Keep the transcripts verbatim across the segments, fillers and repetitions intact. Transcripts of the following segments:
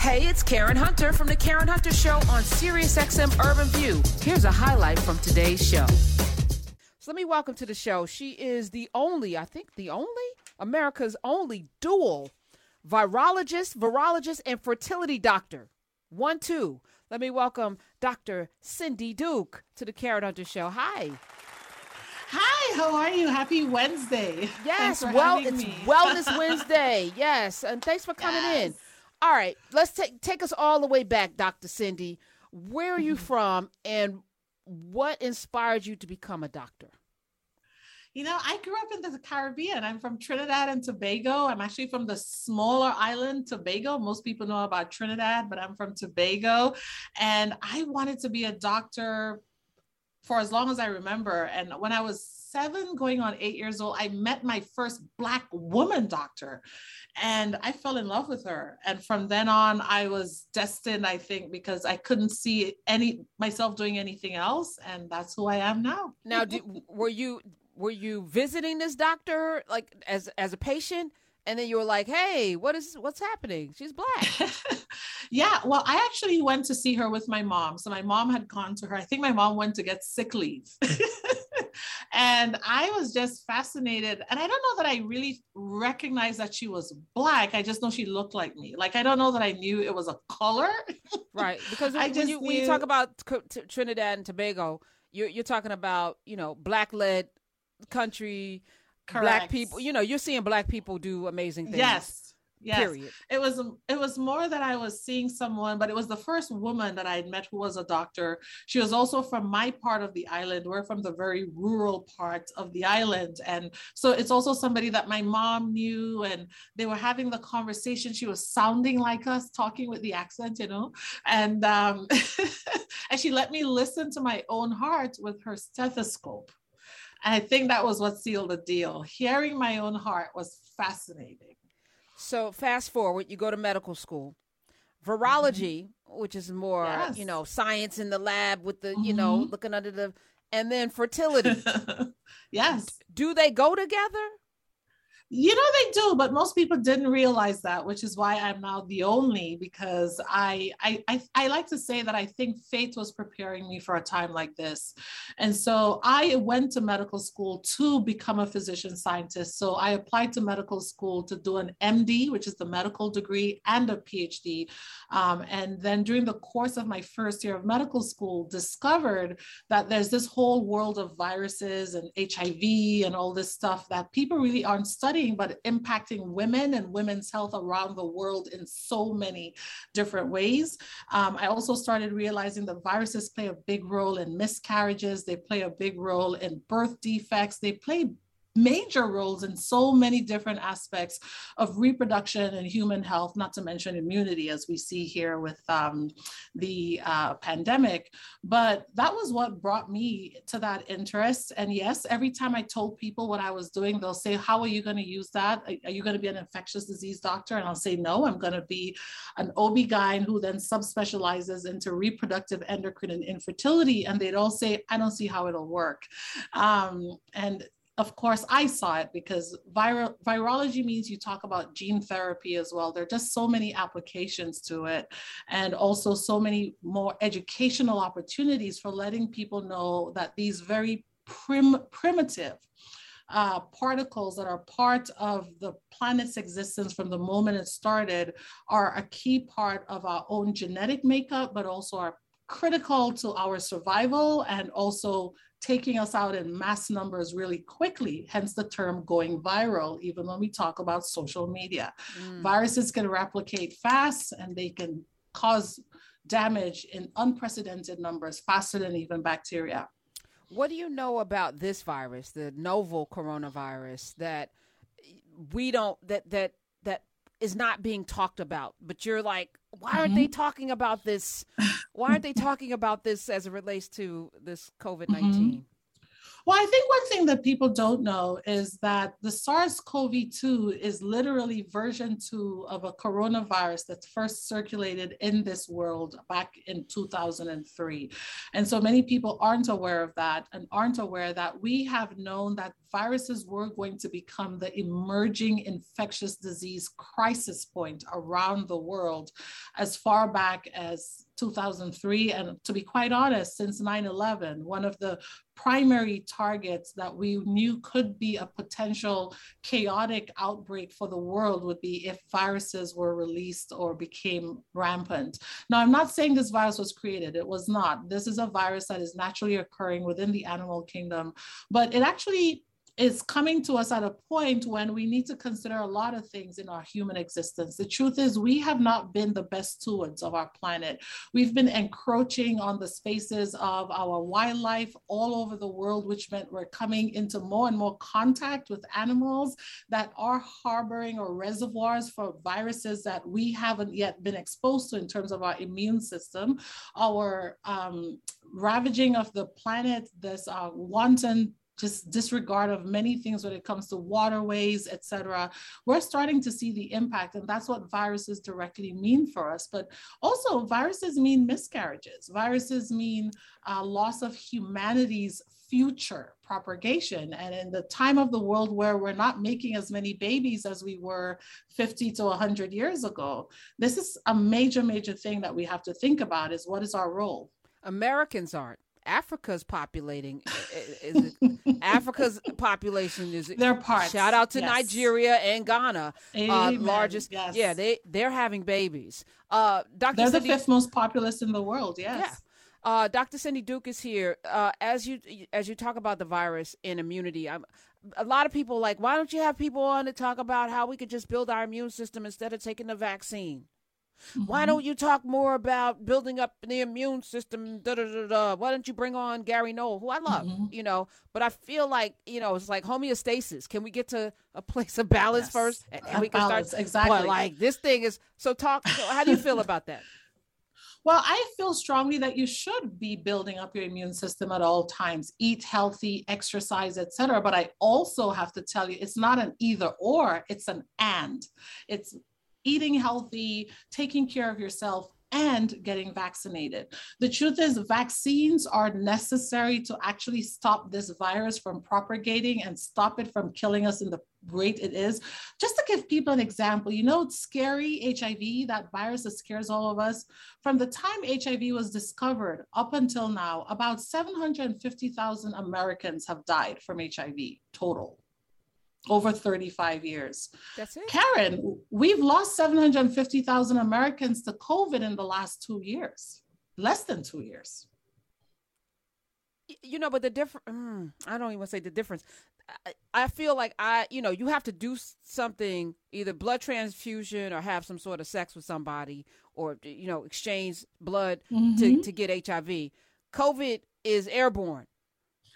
Hey, it's Karen Hunter from The Karen Hunter Show on SiriusXM Urban View. Here's a highlight from today's show. So let me welcome to the show. She is the only, I think the only, America's only dual virologist, virologist, and fertility doctor. One, two. Let me welcome Doctor Cindy Duke to The Karen Hunter Show. Hi. Hi, how are you? Happy Wednesday. Yes, well, it's me. Wellness Wednesday. Yes, and thanks for coming yes. in. All right, let's take take us all the way back, Doctor Cindy. Where are you from, and what inspired you to become a doctor? You know, I grew up in the Caribbean. I'm from Trinidad and Tobago. I'm actually from the smaller island, Tobago. Most people know about Trinidad, but I'm from Tobago. And I wanted to be a doctor for as long as I remember. And when I was seven going on eight years old, I met my first Black woman doctor and I fell in love with her. And from then on, I was destined, I think, because I couldn't see any myself doing anything else. And that's who I am now. Now, do, were you were you visiting this doctor like as, as a patient? And then you were like, hey, what is, what's happening? She's Black. Yeah. Well, I actually went to see her with my mom. So my mom had gone to her. I think my mom went to get sick leave. And I was just fascinated. And I don't know that I really recognized that she was Black. I just know she looked like me. Like, I don't know that I knew it was a color. Right. Because when, I when, you, when you talk about Trinidad and Tobago, you're, you're talking about, you know, Black-led country. Correct. Black people, you know, you're seeing Black people do amazing things. Yes. Yes. Period. It was, it was more that I was seeing someone, but it was the first woman that I had met who was a doctor. She was also from my part of the island. We're from the very rural part of the island. And so it's also somebody that my mom knew and they were having the conversation. She was sounding like us, talking with the accent, you know, and, um, and she let me listen to my own heart with her stethoscope. And I think that was what sealed the deal. Hearing my own heart was fascinating. So fast forward, you go to medical school, virology, mm-hmm. which is more, yes. you know, science in the lab with the, mm-hmm. you know, looking under the, and then fertility. Yes. Do they go together? You know, they do, but most people didn't realize that, which is why I'm now the only, because I, I I I like to say that I think fate was preparing me for a time like this. And so I went to medical school to become a physician scientist. So I applied to medical school to do an M D, which is the medical degree, and a PhD. Um, and then during the course of my first year of medical school, discovered that there's this whole world of viruses and H I V and all this stuff that people really aren't studying, but impacting women and women's health around the world in so many different ways. Um, I also started realizing that viruses play a big role in miscarriages. They play a big role in birth defects. They play major roles in so many different aspects of reproduction and human health, not to mention immunity, as we see here with um, the uh, pandemic. But that was what brought me to that interest. And yes, every time I told people what I was doing, they'll say, how are you going to use that? Are you going to be an infectious disease doctor? And I'll say, no, I'm going to be an O B G Y N who then subspecializes into reproductive, endocrine, and infertility. And they'd all say, I don't see how it'll work. Um, and Of course, I saw it because viral, virology means you talk about gene therapy as well. There are just so many applications to it and also so many more educational opportunities for letting people know that these very prim, primitive uh, particles that are part of the planet's existence from the moment it started are a key part of our own genetic makeup, but also are critical to our survival and also taking us out in mass numbers really quickly, hence the term going viral, even when we talk about social media. Mm. Viruses can replicate fast and they can cause damage in unprecedented numbers, faster than even bacteria. What do you know about this virus, the novel coronavirus, that we don't, that that that is not being talked about, but you're like, why aren't mm-hmm. they talking about this? Why aren't they talking about this as it relates to this COVID nineteen? Mm-hmm. Well, I think one thing that people don't know is that the SARS-C o V two is literally version two of a coronavirus that first circulated in this world back in two thousand three. And so many people aren't aware of that and aren't aware that we have known that viruses were going to become the emerging infectious disease crisis point around the world as far back as two thousand three. And to be quite honest, since nine eleven, one of the primary targets that we knew could be a potential chaotic outbreak for the world would be if viruses were released or became rampant. Now, I'm not saying this virus was created. It was not. This is a virus that is naturally occurring within the animal kingdom, but it actually is coming to us at a point when we need to consider a lot of things in our human existence. The truth is we have not been the best stewards of our planet. We've been encroaching on the spaces of our wildlife all over the world, which meant we're coming into more and more contact with animals that are harboring or reservoirs for viruses that we haven't yet been exposed to in terms of our immune system. Our um, ravaging of the planet, this uh, wanton just disregard of many things when it comes to waterways, et cetera, we're starting to see the impact. And that's what viruses directly mean for us. But also viruses mean miscarriages. Viruses mean uh, loss of humanity's future propagation. And in the time of the world where we're not making as many babies as we were fifty to one hundred years ago, this is a major, major thing that we have to think about is what is our role? Americans aren't. Africa's populating. Is it, Africa's population is their part. Shout out to yes. Nigeria and Ghana, uh, largest. Yes. Yeah, they they're having babies. Uh, Doctor They're Cindy, the fifth most populous in the world. Yes. Yeah. Uh, Doctor Cindy Duke is here. Uh, as you as you talk about the virus and immunity, I'm, a lot of people are like, why don't you have people on to talk about how we could just build our immune system instead of taking the vaccine? Mm-hmm. Why don't you talk more about building up the immune system? Da, da, da, da. Why don't you bring on Gary Noel, who I love, mm-hmm. you know, but I feel like, you know, it's like homeostasis. Can we get to a place of balance yes. first? And, and we can balance. Start. Exactly. Well, like this thing is so talk. So how do you feel about that? Well, I feel strongly that you should be building up your immune system at all times, eat healthy, exercise, et cetera. But I also have to tell you, it's not an either or, it's an and. It's eating healthy, taking care of yourself, and getting vaccinated. The truth is vaccines are necessary to actually stop this virus from propagating and stop it from killing us in the great it is. Just to give people an example, you know, it's scary H I V, that virus that scares all of us. From the time H I V was discovered up until now, about seven hundred fifty thousand Americans have died from H I V total. Over thirty-five years. That's it. Karen, we've lost seven hundred fifty thousand Americans to COVID in the last two years, less than two years. You know, but the difference, mm, I don't even say the difference. I, I feel like I, you know, you have to do something, either blood transfusion or have some sort of sex with somebody or, you know, exchange blood mm-hmm. to, to get H I V. COVID is airborne.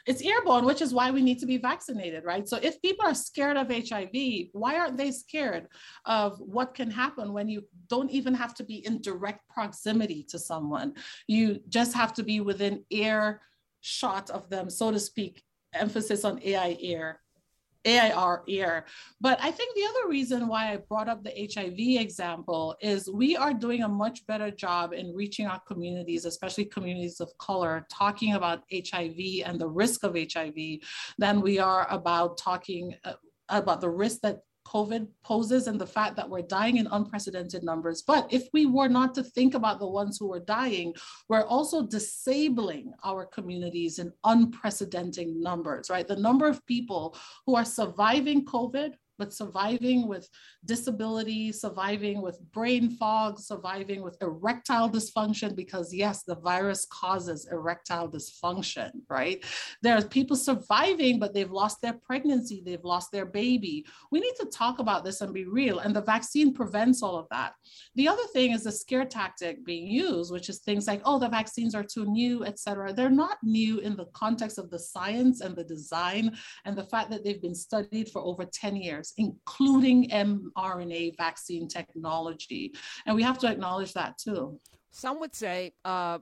It's airborne, which is why we need to be vaccinated, right? So if people are scared of H I V, why aren't they scared of what can happen when you don't even have to be in direct proximity to someone? You just have to be within ear shot of them, so to speak, emphasis on A I R, A I R, ear. But I think the other reason why I brought up the H I V example is we are doing a much better job in reaching our communities, especially communities of color, talking about H I V and the risk of H I V than we are about talking uh, about the risk that COVID poses and the fact that we're dying in unprecedented numbers. But if we were not to think about the ones who are dying, we're also disabling our communities in unprecedented numbers, right? The number of people who are surviving COVID, but surviving with disability, surviving with brain fog, surviving with erectile dysfunction, because yes, the virus causes erectile dysfunction, right? There are people surviving, but they've lost their pregnancy, they've lost their baby. We need to talk about this and be real, and the vaccine prevents all of that. The other thing is the scare tactic being used, which is things like, oh, the vaccines are too new, et cetera. They're not new in the context of the science and the design and the fact that they've been studied for over ten years. Including mRNA vaccine technology. And we have to acknowledge that too. Some would say uh,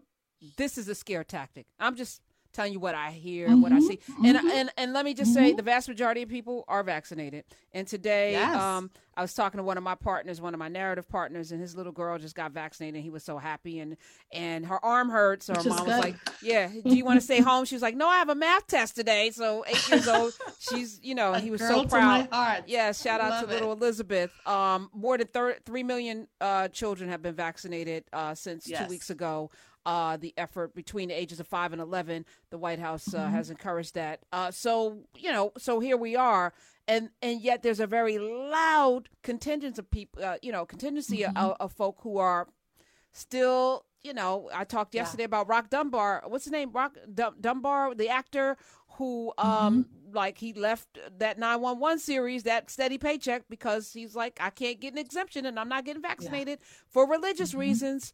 this is a scare tactic. I'm just, telling you what I hear, mm-hmm. what I see. Mm-hmm. And, and and let me just mm-hmm. say the vast majority of people are vaccinated. And today yes. um, I was talking to one of my partners, one of my narrative partners, and his little girl just got vaccinated. And he was so happy. And, and her arm hurt. So her mom good. was like, yeah, do you want to stay home? She was like, no, I have a math test today. So eight years old, she's, you know, he was so proud. Yeah, shout out to it. little Elizabeth. Um, more than thir- three million uh, children have been vaccinated uh, since yes. two weeks ago. Uh, the effort between the ages of five and eleven, the White House uh, mm-hmm. has encouraged that. Uh, so, you know, so here we are. And and yet there's a very loud contingent of people, uh, you know, contingency mm-hmm. of, of folk who are still, you know, I talked yesterday yeah. about Rock Dunbar. What's his name? Rock Dun- Dunbar, the actor who um, mm-hmm. like he left that nine one one series, that steady paycheck, because he's like, I can't get an exemption and I'm not getting vaccinated yeah. for religious mm-hmm. reasons.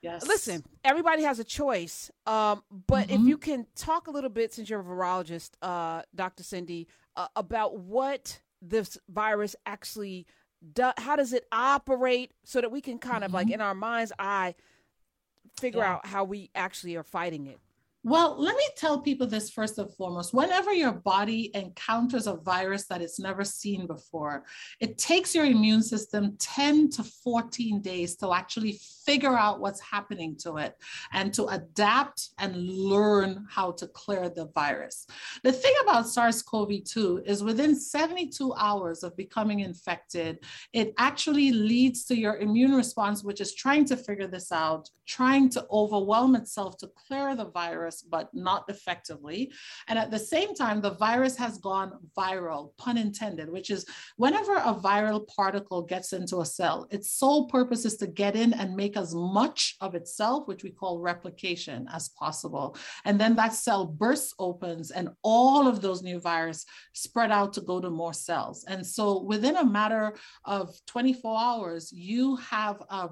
Yes. Listen, everybody has a choice, um, but mm-hmm. if you can talk a little bit, since you're a virologist, uh, Doctor Cindy, uh, about what this virus actually does, how does it operate, so that we can kind mm-hmm. of like in our mind's eye figure yeah. out how we actually are fighting it. Well, let me tell people this first and foremost. Whenever your body encounters a virus that it's never seen before, it takes your immune system ten to fourteen days to actually figure out what's happening to it and to adapt and learn how to clear the virus. The thing about SARS-C o V two is within seventy-two hours of becoming infected, it actually leads to your immune response, which is trying to figure this out, trying to overwhelm itself to clear the virus, but not effectively. And at the same time, the virus has gone viral, pun intended, which is whenever a viral particle gets into a cell, its sole purpose is to get in and make as much of itself, which we call replication, as possible. And then that cell bursts opens and all of those new virus spread out to go to more cells. And so within a matter of twenty-four hours, you have a,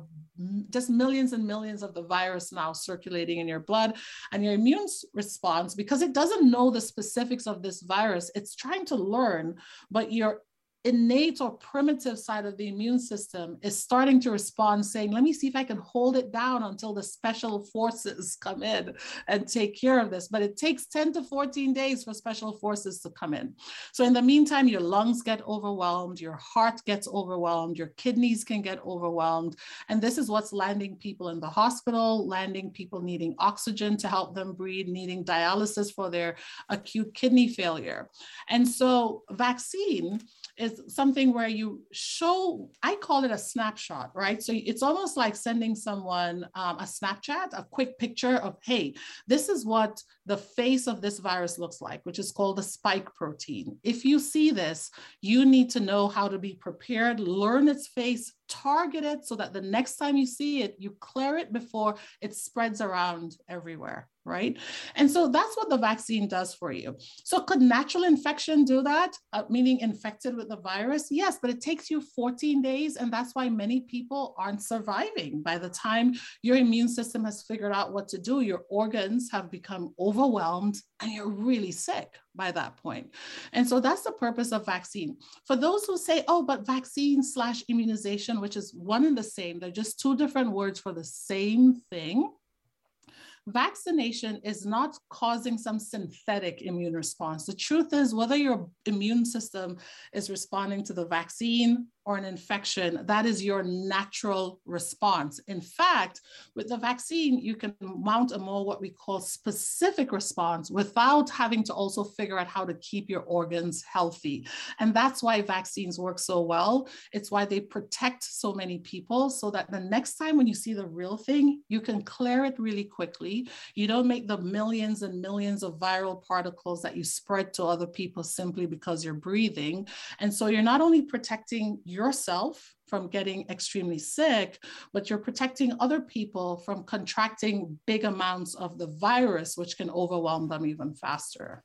just millions and millions of the virus now circulating in your blood, and your immune response, because it doesn't know the specifics of this virus, it's trying to learn, but your innate or primitive side of the immune system is starting to respond, saying, let me see if I can hold it down until the special forces come in and take care of this. But it takes ten to fourteen days for special forces to come in. So in the meantime, your lungs get overwhelmed, your heart gets overwhelmed, your kidneys can get overwhelmed. And this is what's landing people in the hospital, landing people needing oxygen to help them breathe, needing dialysis for their acute kidney failure. And so vaccine is something where you show, I call it a snapshot, right? So it's almost like sending someone um, a Snapchat, a quick picture of, hey, this is what the face of this virus looks like, which is called the spike protein. If you see this, you need to know how to be prepared, learn its face, target it so that the next time you see it, you clear it before it spreads around everywhere, right? And so that's what the vaccine does for you. So could natural infection do that, uh, meaning infected with the virus? Yes, but it takes you fourteen days, and that's why many people aren't surviving. By the time your immune system has figured out what to do, your organs have become overwhelmed and you're really sick by that point. And so that's the purpose of vaccine. For those who say, oh, but vaccine slash immunization, which is one and the same, they're just two different words for the same thing. Vaccination is not causing some synthetic immune response. The truth is, whether your immune system is responding to the vaccine or an infection, that is your natural response. In fact, with the vaccine, you can mount a more what we call specific response without having to also figure out how to keep your organs healthy. And that's why vaccines work so well. It's why they protect so many people, so that the next time when you see the real thing, you can clear it really quickly. You don't make the millions and millions of viral particles that you spread to other people simply because you're breathing. And so you're not only protecting yourself from getting extremely sick, but you're protecting other people from contracting big amounts of the virus, which can overwhelm them even faster.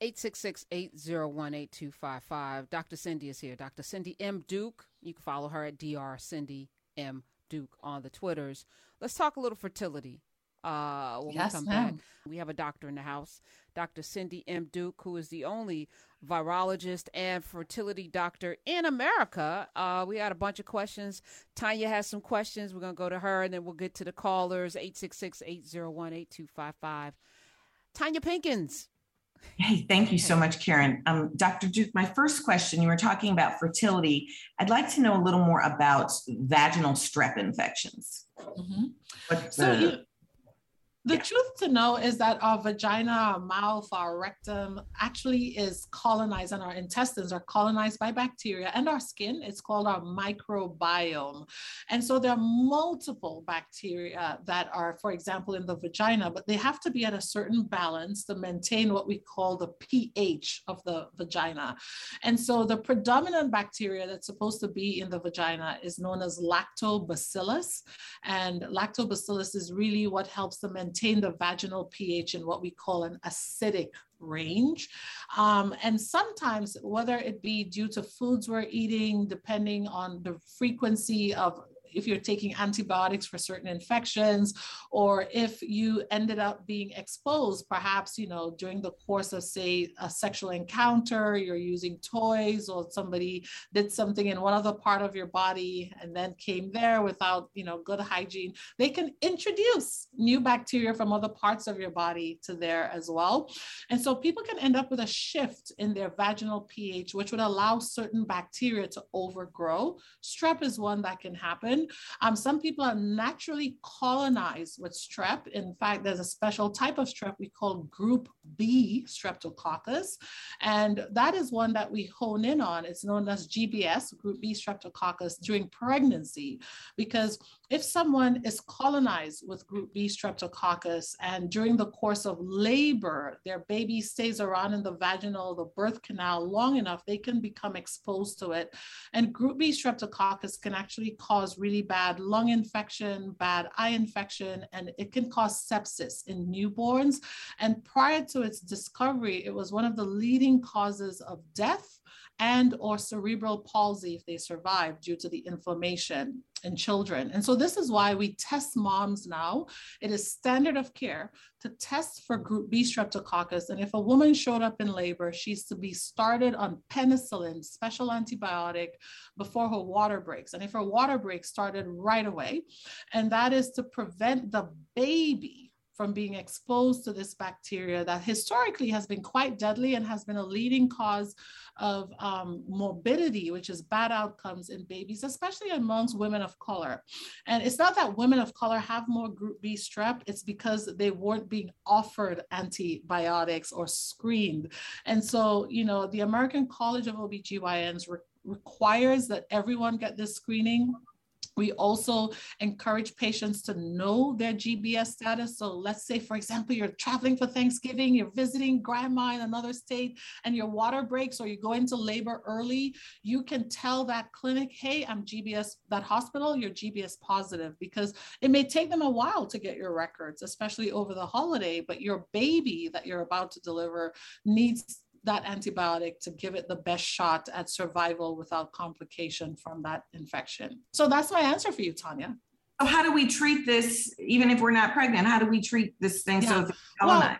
eight six six, eight oh one, eight two five five. Doctor Cindy is here. Doctor Cindy M. Duke. You can follow her at Doctor Cindy M. Duke on the Twitters. Let's talk a little fertility. Uh, when yes, we come ma'am. back, we have a doctor in the house, Doctor Cindy M. Duke, who is the only virologist and fertility doctor in America. Uh, we had a bunch of questions. Tanya has some questions. We're going to go to her and then we'll get to the callers. eight six six, eight oh one, eight two five five. Tanya Pinkins. Hey, thank you so much, Karen. Um, Doctor Duke, my first question, you were talking about fertility. I'd like to know a little more about vaginal strep infections. Mm-hmm. What, so uh, you, the yeah. truth to know is that our vagina, our mouth, our rectum actually is colonized, and our intestines are colonized by bacteria, and our skin, it's called our microbiome. And so there are multiple bacteria that are, for example, in the vagina, but they have to be at a certain balance to maintain what we call the pH of the vagina. And so the predominant bacteria that's supposed to be in the vagina is known as lactobacillus. And lactobacillus is really what helps to maintain the vaginal pH in what we call an acidic range. Um, and sometimes, whether it be due to foods we're eating, depending on the frequency of if you're taking antibiotics for certain infections, or if you ended up being exposed, perhaps, you know, during the course of, say, a sexual encounter, you're using toys, or somebody did something in one other part of your body and then came there without, you know, good hygiene, they can introduce new bacteria from other parts of your body to there as well. And so people can end up with a shift in their vaginal pH, which would allow certain bacteria to overgrow. Strep is one that can happen. Um, some people are naturally colonized with strep. In fact, there's a special type of strep we call group B streptococcus, and that is one that we hone in on. It's known as G B S, group B streptococcus, during pregnancy, because if someone is colonized with group B streptococcus and during the course of labor, their baby stays around in the vaginal, the birth canal long enough, they can become exposed to it. And group B streptococcus can actually cause really bad lung infection, bad eye infection, and it can cause sepsis in newborns. And prior to its discovery, it was one of the leading causes of death and or cerebral palsy if they survive due to the inflammation in children. And so this is why we test moms now. It is standard of care to test for group B streptococcus. And if a woman showed up in labor, she's to be started on penicillin, special antibiotic, before her water breaks. And if her water breaks, started right away. And that is to prevent the baby from being exposed to this bacteria that historically has been quite deadly and has been a leading cause of um, morbidity, which is bad outcomes in babies, especially amongst women of color. And it's not that women of color have more group B strep, it's because they weren't being offered antibiotics or screened. And so, you know, the American College of O B G Y Ns re- requires that everyone get this screening. We also encourage patients to know their G B S status. So let's say, for example, you're traveling for Thanksgiving, you're visiting grandma in another state, and your water breaks or you go into labor early, you can tell that clinic, hey, I'm G B S, that hospital, you're G B S positive, because it may take them a while to get your records, especially over the holiday, but your baby that you're about to deliver needs that antibiotic to give it the best shot at survival without complication from that infection. So that's my answer for you, Tanya. So how do we treat this, even if we're not pregnant? How do we treat this thing? Yeah. So if it's colonized? Well,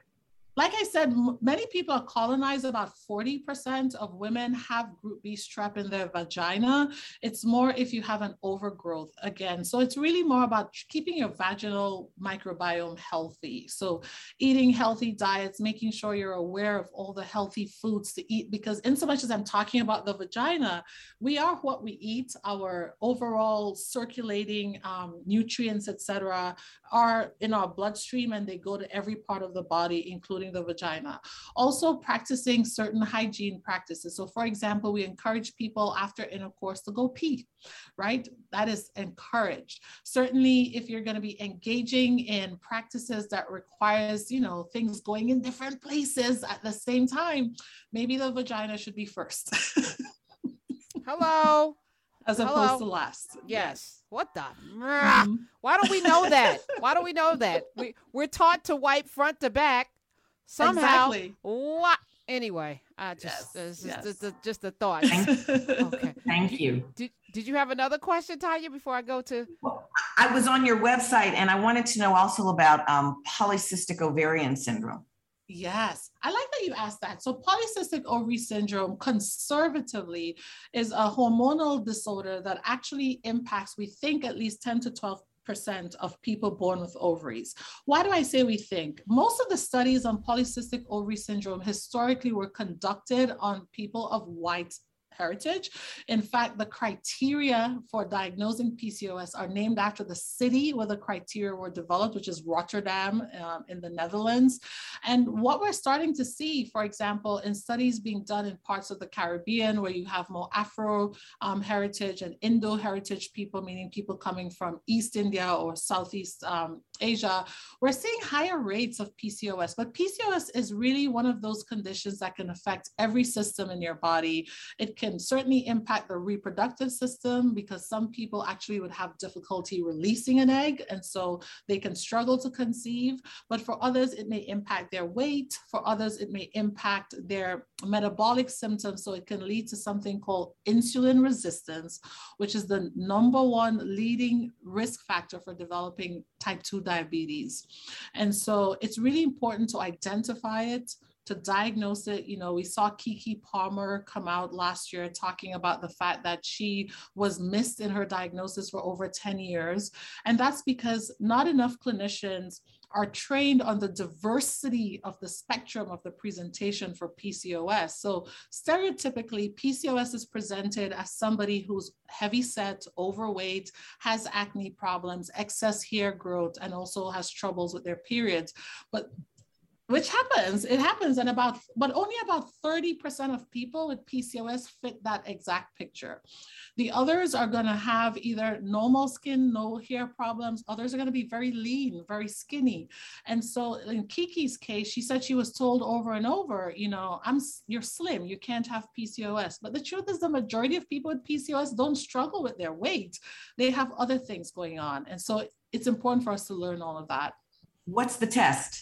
like I said, m- many people are colonized. About forty percent of women have group B strep in their vagina. It's more if you have an overgrowth again. So it's really more about keeping your vaginal microbiome healthy. So eating healthy diets, making sure you're aware of all the healthy foods to eat, because in so much as I'm talking about the vagina, we are what we eat. Our overall circulating um, nutrients, et cetera, are in our bloodstream, and they go to every part of the body, including the vagina. Also practicing certain hygiene practices. So for example, we encourage people after intercourse to go pee, right? That is encouraged. Certainly if you're going to be engaging in practices that requires, you know, things going in different places at the same time, maybe the vagina should be first. Hello. As opposed Hello. to last. Yes. What the? Mm. Why don't we know that? Why don't we know that? We, we're taught to wipe front to back. Somehow, exactly. What? Anyway, I just yes, uh, yes. just, just, just a thought. Okay. Thank you. Did, did you have another question, Tanya, before I go to? Well, I was on your website, and I wanted to know also about um, polycystic ovarian syndrome. Yes, I like that you asked that. So polycystic ovary syndrome, conservatively, is a hormonal disorder that actually impacts, we think, at least ten to twelve percent of people born with ovaries. Why do I say we think? Most of the studies on polycystic ovary syndrome historically were conducted on people of white heritage. In fact, the criteria for diagnosing P C O S are named after the city where the criteria were developed, which is Rotterdam um, in the Netherlands. And what we're starting to see, for example, in studies being done in parts of the Caribbean where you have more Afro um, heritage and Indo heritage people, meaning people coming from East India or Southeast um, Asia, we're seeing higher rates of P C O S. But P C O S is really one of those conditions that can affect every system in your body. It can can certainly impact the reproductive system because some people actually would have difficulty releasing an egg, and so they can struggle to conceive. But for others, it may impact their weight. For others, it may impact their metabolic symptoms. So it can lead to something called insulin resistance, which is the number one leading risk factor for developing type two diabetes. And so it's really important to identify it, to diagnose it. You know, we saw Keke Palmer come out last year talking about the fact that she was missed in her diagnosis for over ten years. And that's because not enough clinicians are trained on the diversity of the spectrum of the presentation for P C O S. So stereotypically, P C O S is presented as somebody who's heavyset, overweight, has acne problems, excess hair growth, and also has troubles with their periods. But Which happens, it happens in about, but only about thirty percent of people with P C O S fit that exact picture. The others are gonna have either normal skin, no hair problems. Others are gonna be very lean, very skinny. And so in Keke's case, she said she was told over and over, you know, I'm, you're slim, you can't have P C O S. But the truth is the majority of people with P C O S don't struggle with their weight. They have other things going on. And so it's important for us to learn all of that. What's the test?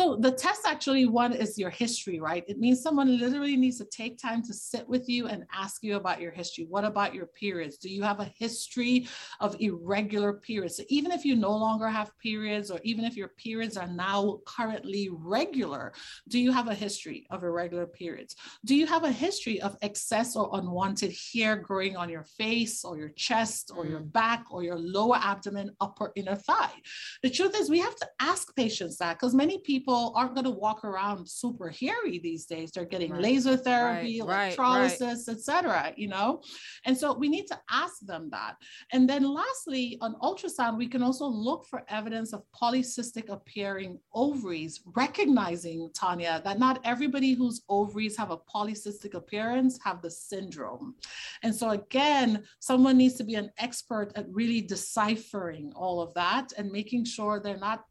So the test actually, one is your history, right? It means someone literally needs to take time to sit with you and ask you about your history. What about your periods? Do you have a history of irregular periods? So even if you no longer have periods, or even if your periods are now currently regular, do you have a history of irregular periods? Do you have a history of excess or unwanted hair growing on your face or your chest or your back or your lower abdomen, upper inner thigh? The truth is we have to ask patients that, because many people People aren't going to walk around super hairy these days. They're getting right. laser therapy, right. electrolysis, right. et cetera. You know, and so we need to ask them that. And then, lastly, on ultrasound, we can also look for evidence of polycystic appearing ovaries. Recognizing, Tanya, that not everybody whose ovaries have a polycystic appearance have the syndrome. And so again, someone needs to be an expert at really deciphering all of that and making sure they're not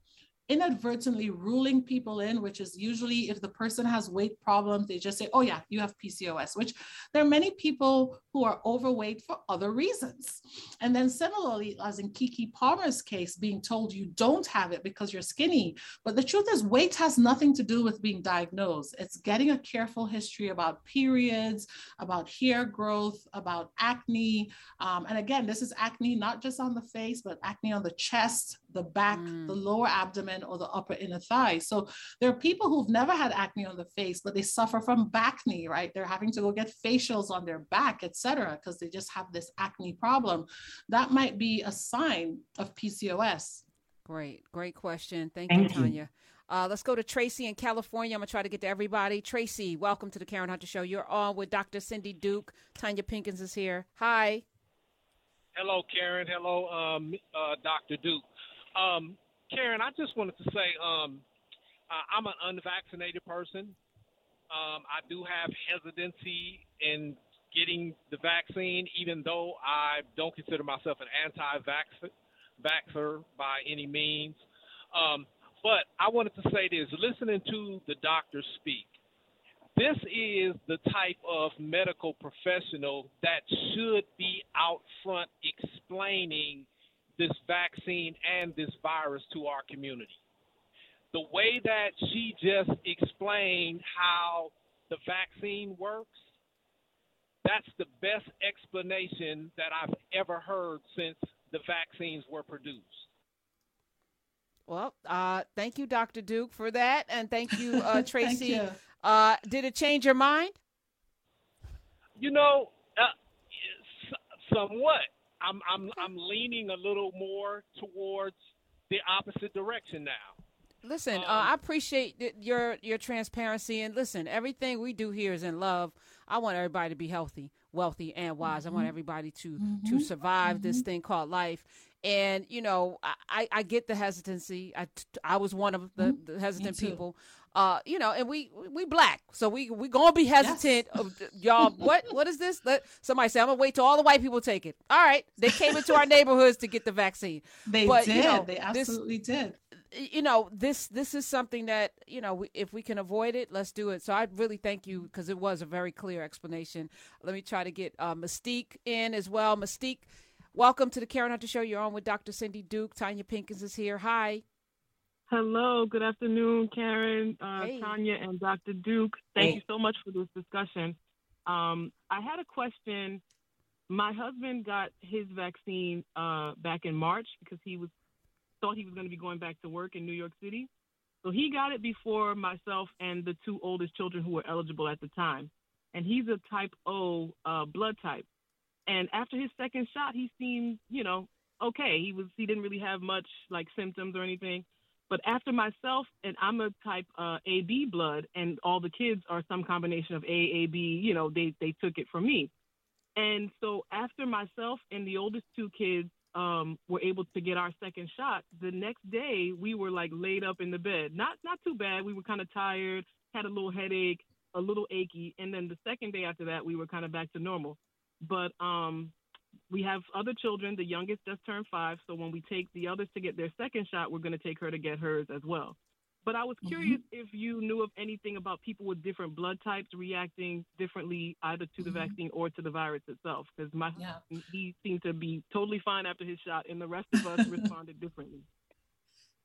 inadvertently ruling people in, which is usually if the person has weight problems, they just say, oh yeah, you have P C O S, which there are many people who are overweight for other reasons. And then similarly, as in Keke Palmer's case, being told you don't have it because you're skinny. But the truth is weight has nothing to do with being diagnosed. It's getting a careful history about periods, about hair growth, about acne. Um, and again, this is acne, not just on the face, but acne on the chest, the back, mm. the lower abdomen, or the upper inner thigh. So there are people who've never had acne on the face, but they suffer from acne, right? They're having to go get facials on their back, et cetera, because they just have this acne problem. That might be a sign of P C O S. Great, great question. Thank, Thank you, Tanya. You. Uh, let's go to Tracy in California. I'm gonna try to get to everybody. Tracy, welcome to the Karen Hunter Show. You're on with Doctor Cindy Duke. Tanya Pinkins is here. Hi. Hello, Karen. Hello, um, uh, Doctor Duke. Um, Karen, I just wanted to say um, uh, I'm an unvaccinated person. Um, I do have hesitancy in getting the vaccine, even though I don't consider myself an anti-vaxxer by any means. Um, but I wanted to say this, listening to the doctor speak, this is the type of medical professional that should be out front explaining this vaccine and this virus to our community. The way that she just explained how the vaccine works, that's the best explanation that I've ever heard since the vaccines were produced. Well, uh, thank you, Doctor Duke, for that. And thank you, uh, Tracy. Thank you. Uh, did it change your mind? You know, uh, somewhat. I'm I'm I'm leaning a little more towards the opposite direction now. Listen, um, uh, I appreciate your your transparency, and listen, everything we do here is in love. I want everybody to be healthy, wealthy, and wise. Mm-hmm. I want everybody to mm-hmm. to survive mm-hmm. this thing called life. And, you know, I, I get the hesitancy. I, I was one of the, mm-hmm. the hesitant people. Uh, you know, and we we black, so we we gonna be hesitant. Yes. Y'all, what what is this? Let somebody say, I'm gonna wait till all the white people take it. All right, they came into our neighborhoods to get the vaccine. They but, did. You know, they absolutely this, did. You know, this this is something that, you know, we, if we can avoid it, let's do it. So I really thank you, because it was a very clear explanation. Let me try to get uh, Mystique in as well. Mystique, welcome to the Karen Hunter Show. You're on with Doctor Cindy Duke. Tanya Pinkins is here. Hi. Hello. Good afternoon, Karen, uh, hey. Tanya, and Doctor Duke. Thank hey. you so much for this discussion. Um, I had a question. My husband got his vaccine uh, back in March because he was thought he was going to be going back to work in New York City. So he got it before myself and the two oldest children who were eligible at the time. And he's a type O uh, blood type. And after his second shot, he seemed, you know, okay. He was he didn't really have much like symptoms or anything. But after myself, and I'm a type uh, A B blood, and all the kids are some combination of A, A B, you know, they, they took it from me. And so after myself and the oldest two kids um, were able to get our second shot, the next day we were like laid up in the bed. Not, not too bad. We were kind of tired, had a little headache, a little achy. And then the second day after that, we were kind of back to normal. But um, we have other children. The youngest just turned five. So when we take the others to get their second shot, we're going to take her to get hers as well. But I was curious mm-hmm. if you knew of anything about people with different blood types reacting differently either to the mm-hmm. vaccine or to the virus itself. Because my yeah. husband, he seemed to be totally fine after his shot, and the rest of us responded differently.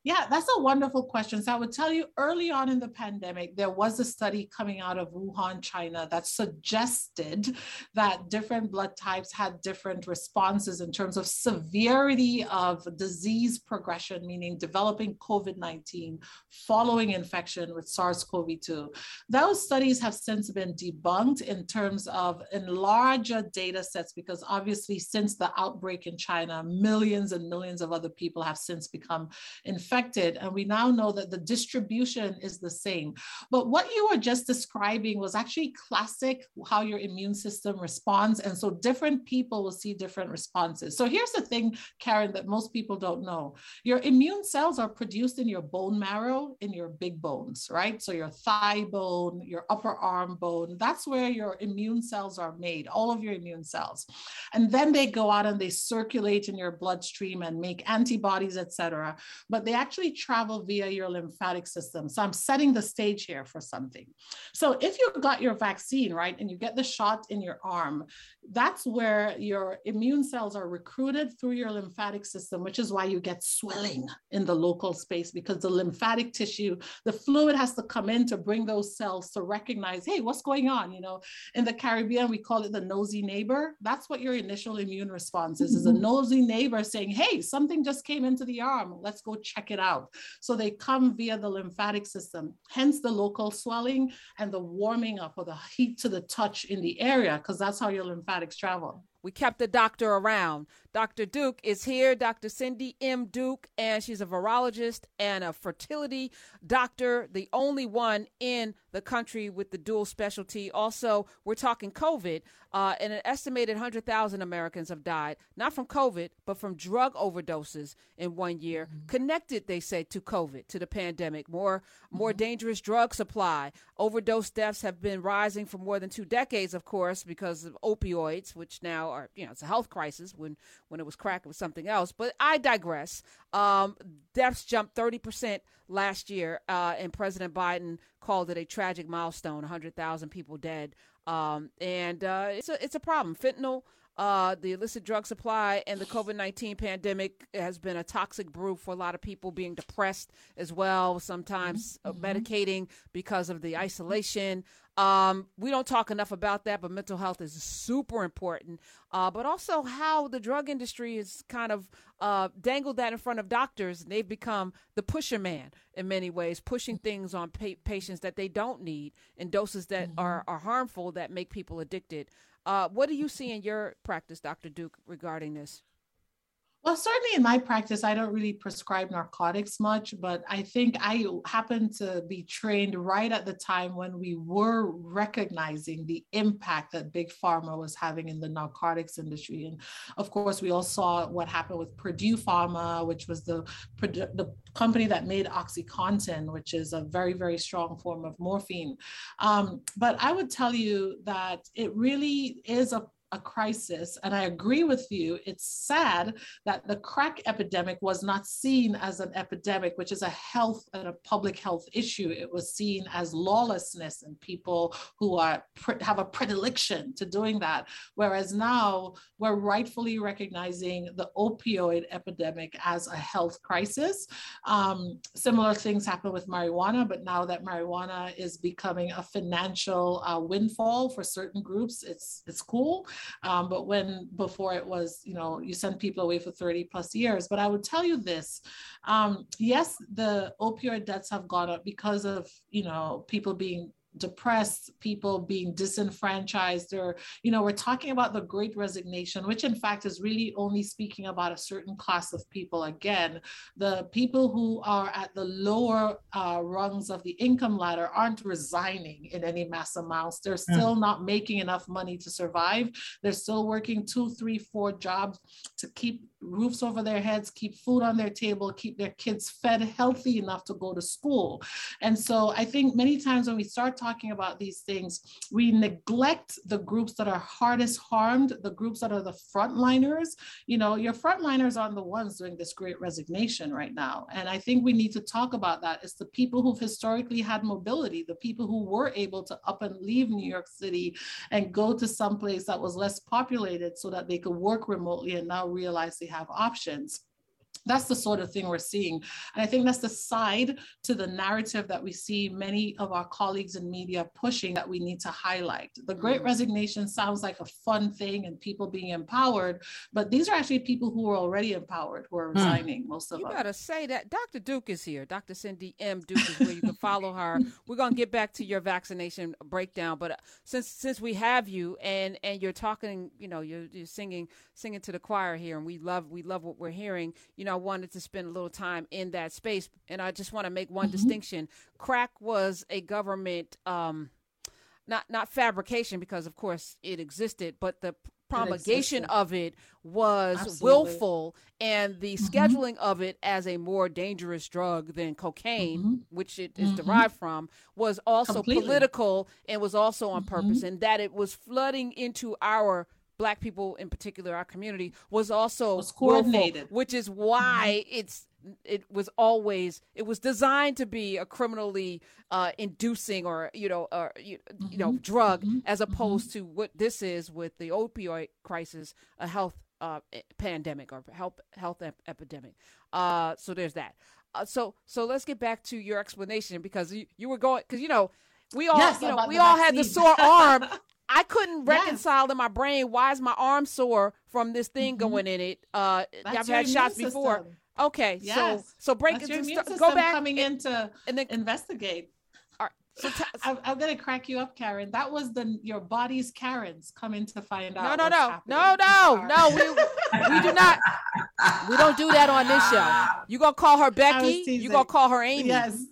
Yeah, that's a wonderful question. So I would tell you, early on in the pandemic, there was a study coming out of Wuhan, China, that suggested that different blood types had different responses in terms of severity of disease progression, meaning developing COVID nineteen following infection with SARS-CoV two. Those studies have since been debunked in terms of in larger data sets, because obviously since the outbreak in China, millions and millions of other people have since become infected. Affected, and we now know that the distribution is the same. But what you were just describing was actually classic how your immune system responds, and so different people will see different responses. So here's the thing, Karen, that most people don't know. Your immune cells are produced in your bone marrow, in your big bones, right? So your thigh bone, your upper arm bone, that's where your immune cells are made, all of your immune cells. And then they go out and they circulate in your bloodstream and make antibodies, et cetera. But they actually travel via your lymphatic system. So I'm setting the stage here for something. So if you got your vaccine, right, and you get the shot in your arm, that's where your immune cells are recruited through your lymphatic system, which is why you get swelling in the local space, because the lymphatic tissue, the fluid has to come in to bring those cells to recognize, hey, what's going on? You know, in the Caribbean, we call it the nosy neighbor. That's what your initial immune response is, is a nosy neighbor saying, hey, something just came into the arm. Let's go check it out. So they come via the lymphatic system, hence the local swelling and the warming up or the heat to the touch in the area, because that's how your lymphatics travel. We kept the doctor around. Doctor Duke is here, Doctor Cindy M. Duke, and she's a virologist and a fertility doctor, the only one in the country with the dual specialty. Also, we're talking COVID, uh, and an estimated one hundred thousand Americans have died, not from COVID, but from drug overdoses in one year, mm-hmm. connected, they say, to COVID, to the pandemic. More, more mm-hmm. dangerous drug supply. Overdose deaths have been rising for more than two decades, of course, because of opioids, which now Or, you know, it's a health crisis. When when it was crack, it was something else. But I digress. Um, deaths jumped thirty percent last year, uh, and President Biden called it a tragic milestone, one hundred thousand people dead. Um, and uh, it's a it's a problem. Fentanyl, uh, the illicit drug supply, and the COVID nineteen pandemic has been a toxic brew for a lot of people, being depressed as well, sometimes mm-hmm. medicating because of the isolation. Um, we don't talk enough about that, but mental health is super important. Uh, but also how the drug industry has kind of uh, dangled that in front of doctors, and they've become the pusher man in many ways, pushing things on pa- patients that they don't need, and doses that mm-hmm. are, are harmful, that make people addicted. Uh, what do you see in your practice, Doctor Duke, regarding this? Well, certainly in my practice, I don't really prescribe narcotics much, but I think I happen to be trained right at the time when we were recognizing the impact that Big Pharma was having in the narcotics industry. And of course, we all saw what happened with Purdue Pharma, which was the, the company that made OxyContin, which is a very, very strong form of morphine. Um, but I would tell you that it really is a a crisis. And I agree with you. It's sad that the crack epidemic was not seen as an epidemic, which is a health and a public health issue. It was seen as lawlessness and people who are have a predilection to doing that. Whereas now we're rightfully recognizing the opioid epidemic as a health crisis. Um, similar things happen with marijuana, but now that marijuana is becoming a financial uh, windfall for certain groups, it's it's cool. Um, but when before it was, you know, you send people away for thirty plus years. But I would tell you this, um, yes, the opioid deaths have gone up because of, you know, people being depressed, people being disenfranchised, or, you know, we're talking about the Great Resignation, which in fact is really only speaking about a certain class of people. Again, the people who are at the lower uh, rungs of the income ladder aren't resigning in any mass amounts. They're still yeah. not making enough money to survive. They're still working two, three, four jobs to keep roofs over their heads, keep food on their table, keep their kids fed healthy enough to go to school. And so I think many times when we start talking about these things, we neglect the groups that are hardest harmed, the groups that are the frontliners. You know, your frontliners aren't the ones doing this Great Resignation right now. And I think we need to talk about that. It's the people who've historically had mobility, the people who were able to up and leave New York City and go to someplace that was less populated so that they could work remotely and now realize they have options. That's the sort of thing we're seeing. And I think that's the side to the narrative that we see many of our colleagues in media pushing that we need to highlight. The Great Resignation sounds like a fun thing and people being empowered, but these are actually people who are already empowered, who are resigning, hmm. most of you them. You better say that. Doctor Duke is here. Doctor Cindy M. Duke is where you can follow her. We're going to get back to your vaccination breakdown, but since since we have you and, and you're talking, you know, you're, you're singing singing to the choir here, and we love we love what we're hearing, you know, I wanted to spend a little time in that space. And I just want to make one mm-hmm. distinction. Crack was a government, um, not not fabrication, because, of course, it existed, but the promulgation of it was Absolutely. willful, and the mm-hmm. scheduling of it as a more dangerous drug than cocaine, mm-hmm. which it is mm-hmm. derived from, was also Completely. political and was also on mm-hmm. purpose, and that it was flooding into our Black people in particular, our community, was also was coordinated, willful, which is why mm-hmm. it's it was always it was designed to be a criminally uh, inducing or, you know, or, you, mm-hmm. you know, drug mm-hmm. as opposed mm-hmm. to what this is with the opioid crisis, a health uh, pandemic or health health ep- epidemic. Uh, so there's that. Uh, so so let's get back to your explanation, because you, you were going because, you know, we all yes, you know, we all vaccine. had the sore arm. I couldn't reconcile yeah. in my brain, why is my arm sore from this thing mm-hmm. going in it? Uh, I've had shots system. before. Okay, yes. so so break That's into st- go back coming and, in to and then investigate. All right, so t- I'm, I'm gonna crack you up, Karen. That was the your body's Karens coming to find out. No, no, what's no, no, no, no. We we do not. We don't do that on this show. You gonna call her Becky? You gonna call her Amy? Yes.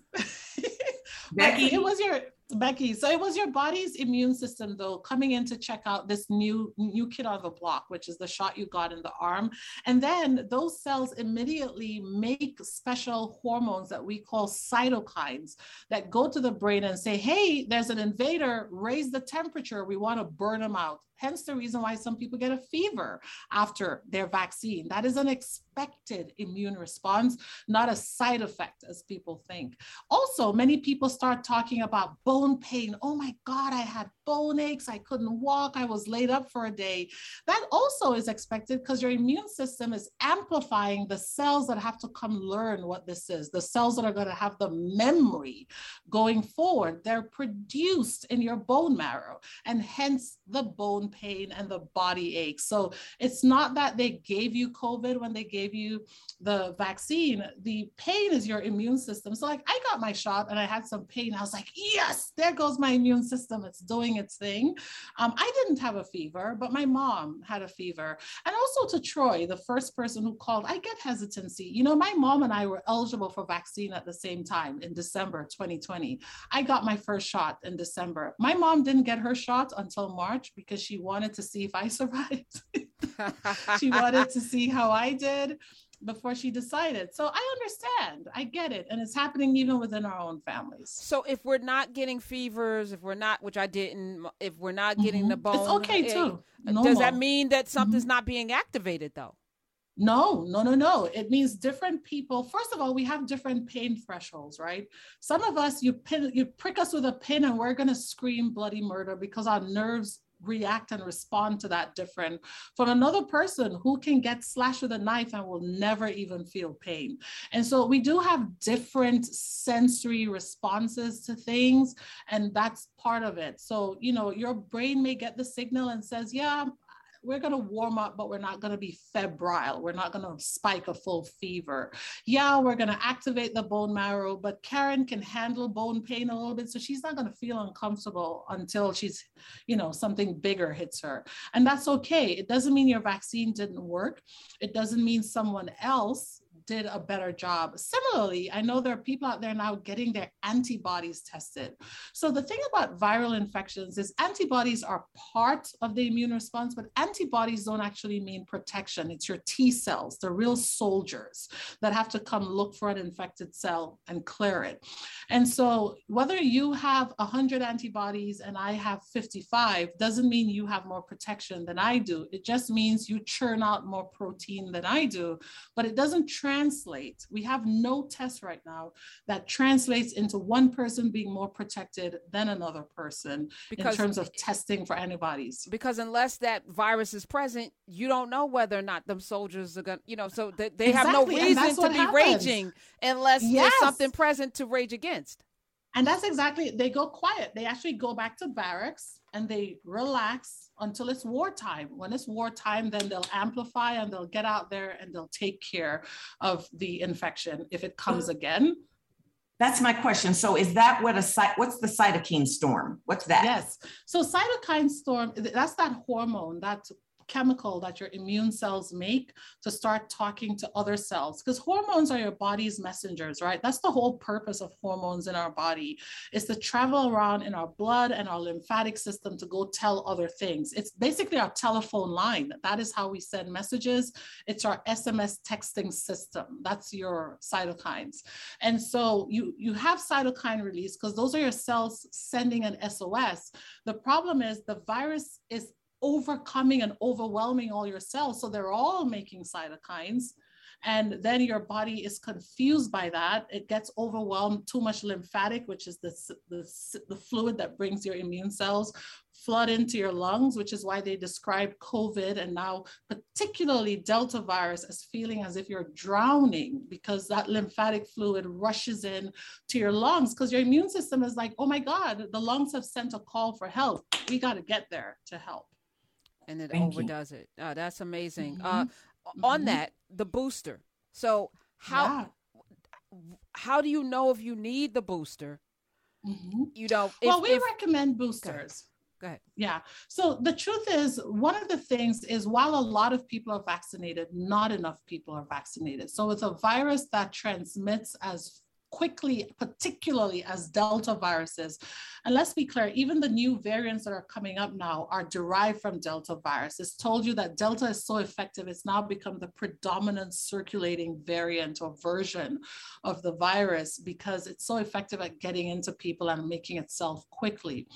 Becky, it was your. Becky, so it was your body's immune system, though, coming in to check out this new new kid on the block, which is the shot you got in the arm. And then those cells immediately make special hormones that we call cytokines that go to the brain and say, hey, there's an invader, raise the temperature, we want to burn them out. Hence the reason why some people get a fever after their vaccine. That is an expected immune response, not a side effect as people think. Also, many people start talking about bone pain. Oh my God, I had bone aches. I couldn't walk. I was laid up for a day. That also is expected because your immune system is amplifying the cells that have to come learn what this is. The cells that are going to have the memory going forward, they're produced in your bone marrow, and hence the bone pain and the body ache. So it's not that they gave you COVID when they gave you the vaccine. The pain is your immune system. So like I got my shot and I had some pain. I was like, yes, there goes my immune system. It's doing doing its thing. Um, I didn't have a fever, but my mom had a fever. And also to Troy, the first person who called, I get hesitancy. You know, my mom and I were eligible for vaccine at the same time in December twenty twenty. I got my first shot in December. My mom didn't get her shot until March because she wanted to see if I survived. She wanted to see how I did before she decided. So I understand, I get it. And it's happening even within our own families. So if we're not getting fevers, if we're not, which I didn't, if we're not getting mm-hmm. the bone. It's okay too. It, does that mean that something's mm-hmm. not being activated though? No, no, no, no. It means different people. First of all, we have different pain thresholds, right? Some of us, you pin, you prick us with a pin and we're going to scream bloody murder because our nerves react and respond to that different from another person who can get slashed with a knife and will never even feel pain. And so we do have different sensory responses to things, and that's part of it. So, you know, your brain may get the signal and says, yeah, we're going to warm up, but we're not going to be febrile. We're not going to spike a full fever. Yeah, we're going to activate the bone marrow, but Karen can handle bone pain a little bit. So she's not going to feel uncomfortable until she's, you know, something bigger hits her. And that's okay. It doesn't mean your vaccine didn't work. It doesn't mean someone else did a better job. Similarly, I know there are people out there now getting their antibodies tested. So the thing about viral infections is antibodies are part of the immune response, but antibodies don't actually mean protection. It's your T cells, the real soldiers that have to come look for an infected cell and clear it. And so whether you have one hundred antibodies and I have fifty-five doesn't mean you have more protection than I do. It just means you churn out more protein than I do, but it doesn't translate. We have no test right now that translates into one person being more protected than another person because, in terms of testing for antibodies. Because unless that virus is present, you don't know whether or not them soldiers are going to, you know, so they, they exactly. have no reason to be happens. raging unless yes. there's something present to rage against. And that's exactly, they go quiet. They actually go back to barracks and they relax until it's wartime. When it's wartime, then they'll amplify and they'll get out there and they'll take care of the infection if it comes again. That's my question. So is that what a cy- what's the cytokine storm? What's that? Yes. So cytokine storm, that's that hormone, that chemical that your immune cells make to start talking to other cells, because hormones are your body's messengers, right? That's the whole purpose of hormones in our body, is to travel around in our blood and our lymphatic system to go tell other things. It's basically our telephone line. That is how we send messages. It's our S M S texting system. That's your cytokines. And so you, you have cytokine release because those are your cells sending an S O S. The problem is the virus is overcoming and overwhelming all your cells. So they're all making cytokines. And then your body is confused by that. It gets overwhelmed, too much lymphatic, which is the, the, the fluid that brings your immune cells, flood into your lungs, which is why they describe COVID and now particularly Delta virus as feeling as if you're drowning, because that lymphatic fluid rushes in to your lungs because your immune system is like, oh my God, the lungs have sent a call for help. We got to get there to help. And it Thank overdoes you. it. Oh, that's amazing. Mm-hmm. Uh, on mm-hmm. that, the booster. So how yeah. how do you know if you need the booster? Mm-hmm. You know, if, well, we if... recommend boosters. Okay. Go ahead. Yeah. So the truth is, one of the things is while a lot of people are vaccinated, not enough people are vaccinated. So it's a virus that transmits as quickly, particularly as Delta viruses. And let's be clear, even the new variants that are coming up now are derived from Delta virus. It's told you that Delta is so effective, it's now become the predominant circulating variant or version of the virus because it's so effective at getting into people and making itself quickly.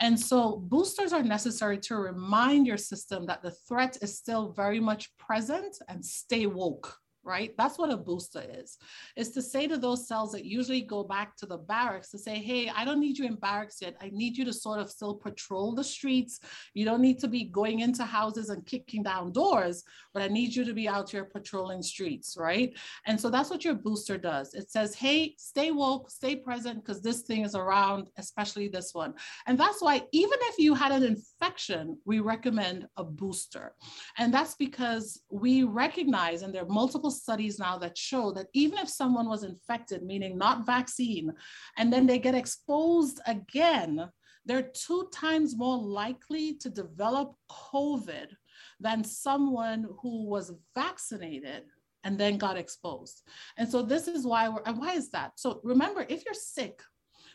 And so boosters are necessary to remind your system that the threat is still very much present and stay woke. Right? That's what a booster is, is to say to those cells that usually go back to the barracks to say, hey, I don't need you in barracks yet. I need you to sort of still patrol the streets. You don't need to be going into houses and kicking down doors, but I need you to be out here patrolling streets, right? And so that's what your booster does. It says, hey, stay woke, stay present, because this thing is around, especially this one. And that's why even if you had an infection, we recommend a booster. And that's because we recognize, and there are multiple studies now that show that even if someone was infected, meaning not vaccine, and then they get exposed again, they're two times more likely to develop COVID than someone who was vaccinated and then got exposed. And so this is why we're, and why is that? So remember, if you're sick,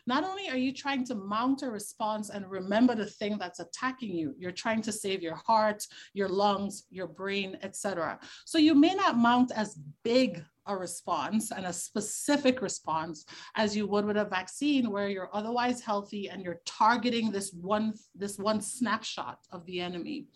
not only are you trying to mount a response and remember the thing that's attacking you, you're trying to save your heart, your lungs, your brain, et cetera. So you may not mount as big a response and a specific response as you would with a vaccine where you're otherwise healthy and you're targeting this one, this one snapshot of the enemy.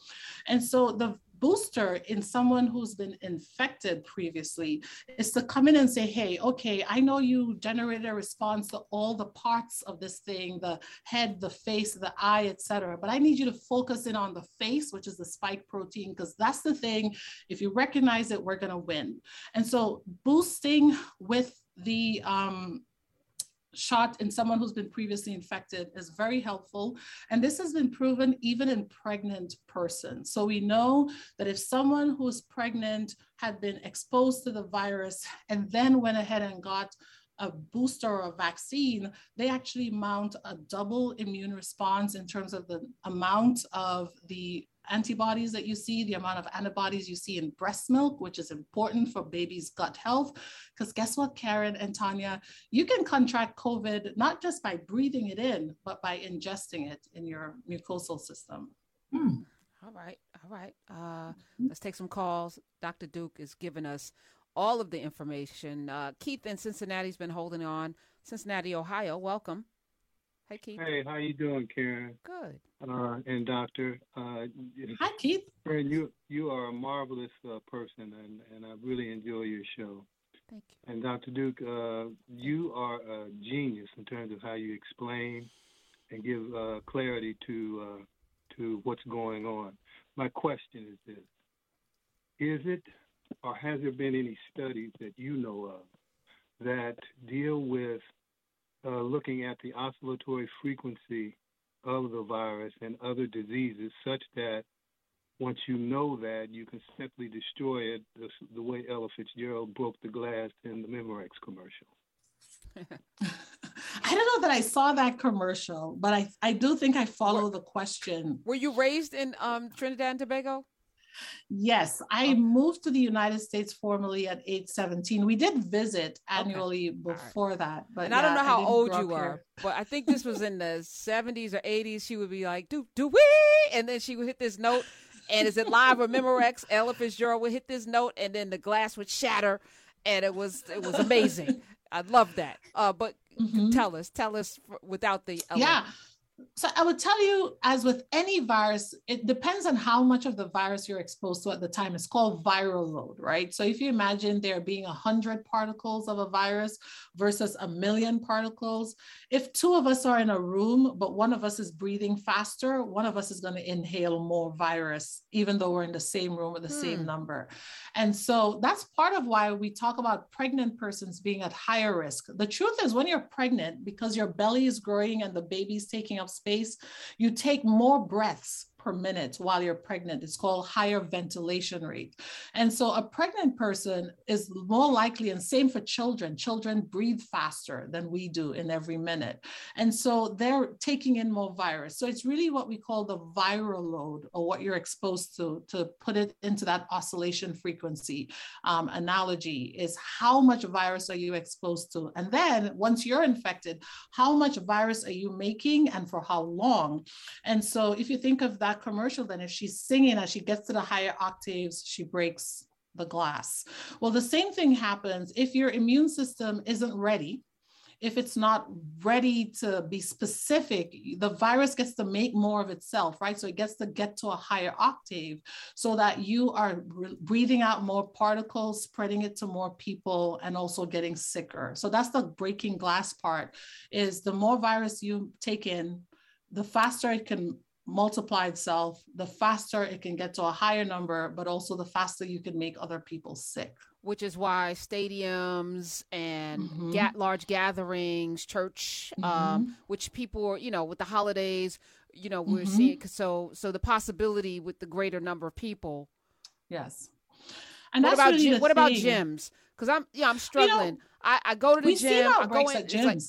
And so the booster in someone who's been infected previously is to come in and say, hey, okay, I know you generated a response to all the parts of this thing, the head, the face, the eye, et cetera, but I need you to focus in on the face, which is the spike protein, because that's the thing. If you recognize it, we're gonna win. And so boosting with the, um, shot in someone who's been previously infected is very helpful. And this has been proven even in pregnant persons. So we know that if someone who's pregnant had been exposed to the virus and then went ahead and got a booster or a vaccine, they actually mount a double immune response in terms of the amount of the antibodies that you see, the amount of antibodies you see in breast milk, which is important for babies' gut health. Because guess what, Karen and Tanya, you can contract COVID not just by breathing it in, but by ingesting it in your mucosal system. Mm. All right, all right. Uh, let's take some calls. Doctor Duke is giving us all of the information. Uh, Keith in Cincinnati's been holding on. Cincinnati, Ohio, welcome. Hey, Keith. Hey, how you doing, Karen? Good. Uh, and Doctor. Uh, Hi, Keith. Karen, you, you are a marvelous uh, person, and, and I really enjoy your show. Thank you. And Doctor Duke, uh, you are a genius in terms of how you explain and give uh, clarity to uh, to what's going on. My question is this. Is it or has there been any studies that you know of that deal with Uh, looking at the oscillatory frequency of the virus and other diseases such that once you know that, you can simply destroy it the, the way Ella Fitzgerald broke the glass in the Memorex commercial? I don't know that I saw that commercial, but I, I do think I follow were, the question. Were you raised in um, Trinidad and Tobago? Yes, I moved to the United States formally at age seventeen. We did visit annually okay. before right. that, but and yeah, I don't know how old you are, but I think this was in the seventies or eighties. She would be like, "Do do we?" and then she would hit this note, and is it live or Memorex? Ella Fitzgerald would hit this note, and then the glass would shatter, and it was it was amazing. I love that. Uh, but mm-hmm. tell us, tell us without the Ella. Yeah. So I would tell you, as with any virus, it depends on how much of the virus you're exposed to at the time. It's called viral load, right? So if you imagine there being one hundred particles of a virus versus a million particles, if two of us are in a room, but one of us is breathing faster, one of us is going to inhale more virus, even though we're in the same room with the hmm. same number. And so that's part of why we talk about pregnant persons being at higher risk. The truth is, when you're pregnant, because your belly is growing and the baby's taking up space, you take more breaths per minute while you're pregnant. It's called higher ventilation rate. And so a pregnant person is more likely, and same for children, children breathe faster than we do in every minute. And so they're taking in more virus. So it's really what we call the viral load, or what you're exposed to, to put it into that oscillation frequency um, analogy, is how much virus are you exposed to? And then once you're infected, how much virus are you making and for how long? And so if you think of that commercial, then if she's singing, as she gets to the higher octaves, she breaks the glass. Well, the same thing happens if your immune system isn't ready. If it's not ready to be specific, the virus gets to make more of itself, right? So it gets to get to a higher octave so that you are re- breathing out more particles, spreading it to more people, and also getting sicker. So that's the breaking glass part, is the more virus you take in, the faster it can multiply itself, the faster it can get to a higher number, but also the faster you can make other people sick. Which is why stadiums and mm-hmm. ga- large gatherings, church, mm-hmm. um, which people are, you know, with the holidays, you know, we're mm-hmm. seeing. So, so the possibility with the greater number of people. Yes. And what that's about really gy- what about gyms? Because I'm, yeah, I'm struggling. You know, I, I go to the gym. I go in. It's like,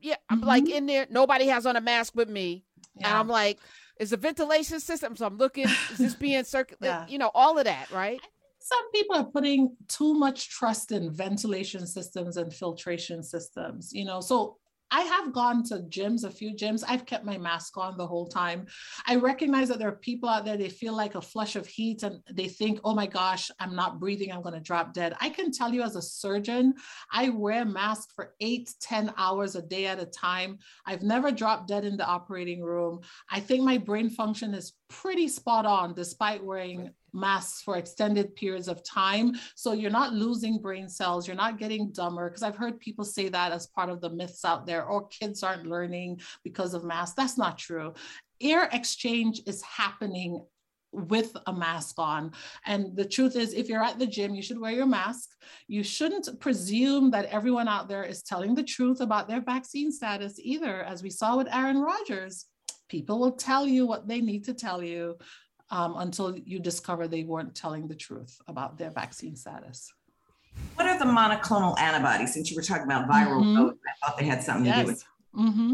yeah, I'm mm-hmm. like in there. Nobody has on a mask with me. Yeah. And I'm like, is the ventilation system? So I'm looking, is this being circulated? Yeah. You know, all of that, right? Some people are putting too much trust in ventilation systems and filtration systems, you know, so I have gone to gyms, a few gyms. I've kept my mask on the whole time. I recognize that there are people out there, they feel like a flush of heat and they think, oh my gosh, I'm not breathing, I'm going to drop dead. I can tell you as a surgeon, I wear masks for eight, ten hours a day at a time. I've never dropped dead in the operating room. I think my brain function is pretty spot on despite wearing masks for extended periods of time. So you're not losing brain cells. You're not getting dumber, because I've heard people say that as part of the myths out there, or kids aren't learning because of masks. That's not true. Air exchange is happening with a mask on. And the truth is, if you're at the gym, you should wear your mask. You shouldn't presume that everyone out there is telling the truth about their vaccine status either. As we saw with Aaron Rodgers, people will tell you what they need to tell you. Um, until you discover they weren't telling the truth about their vaccine status. What are the monoclonal antibodies? Since you were talking about viral mm-hmm. load, I thought they had something yes. to do with it. Mm-hmm.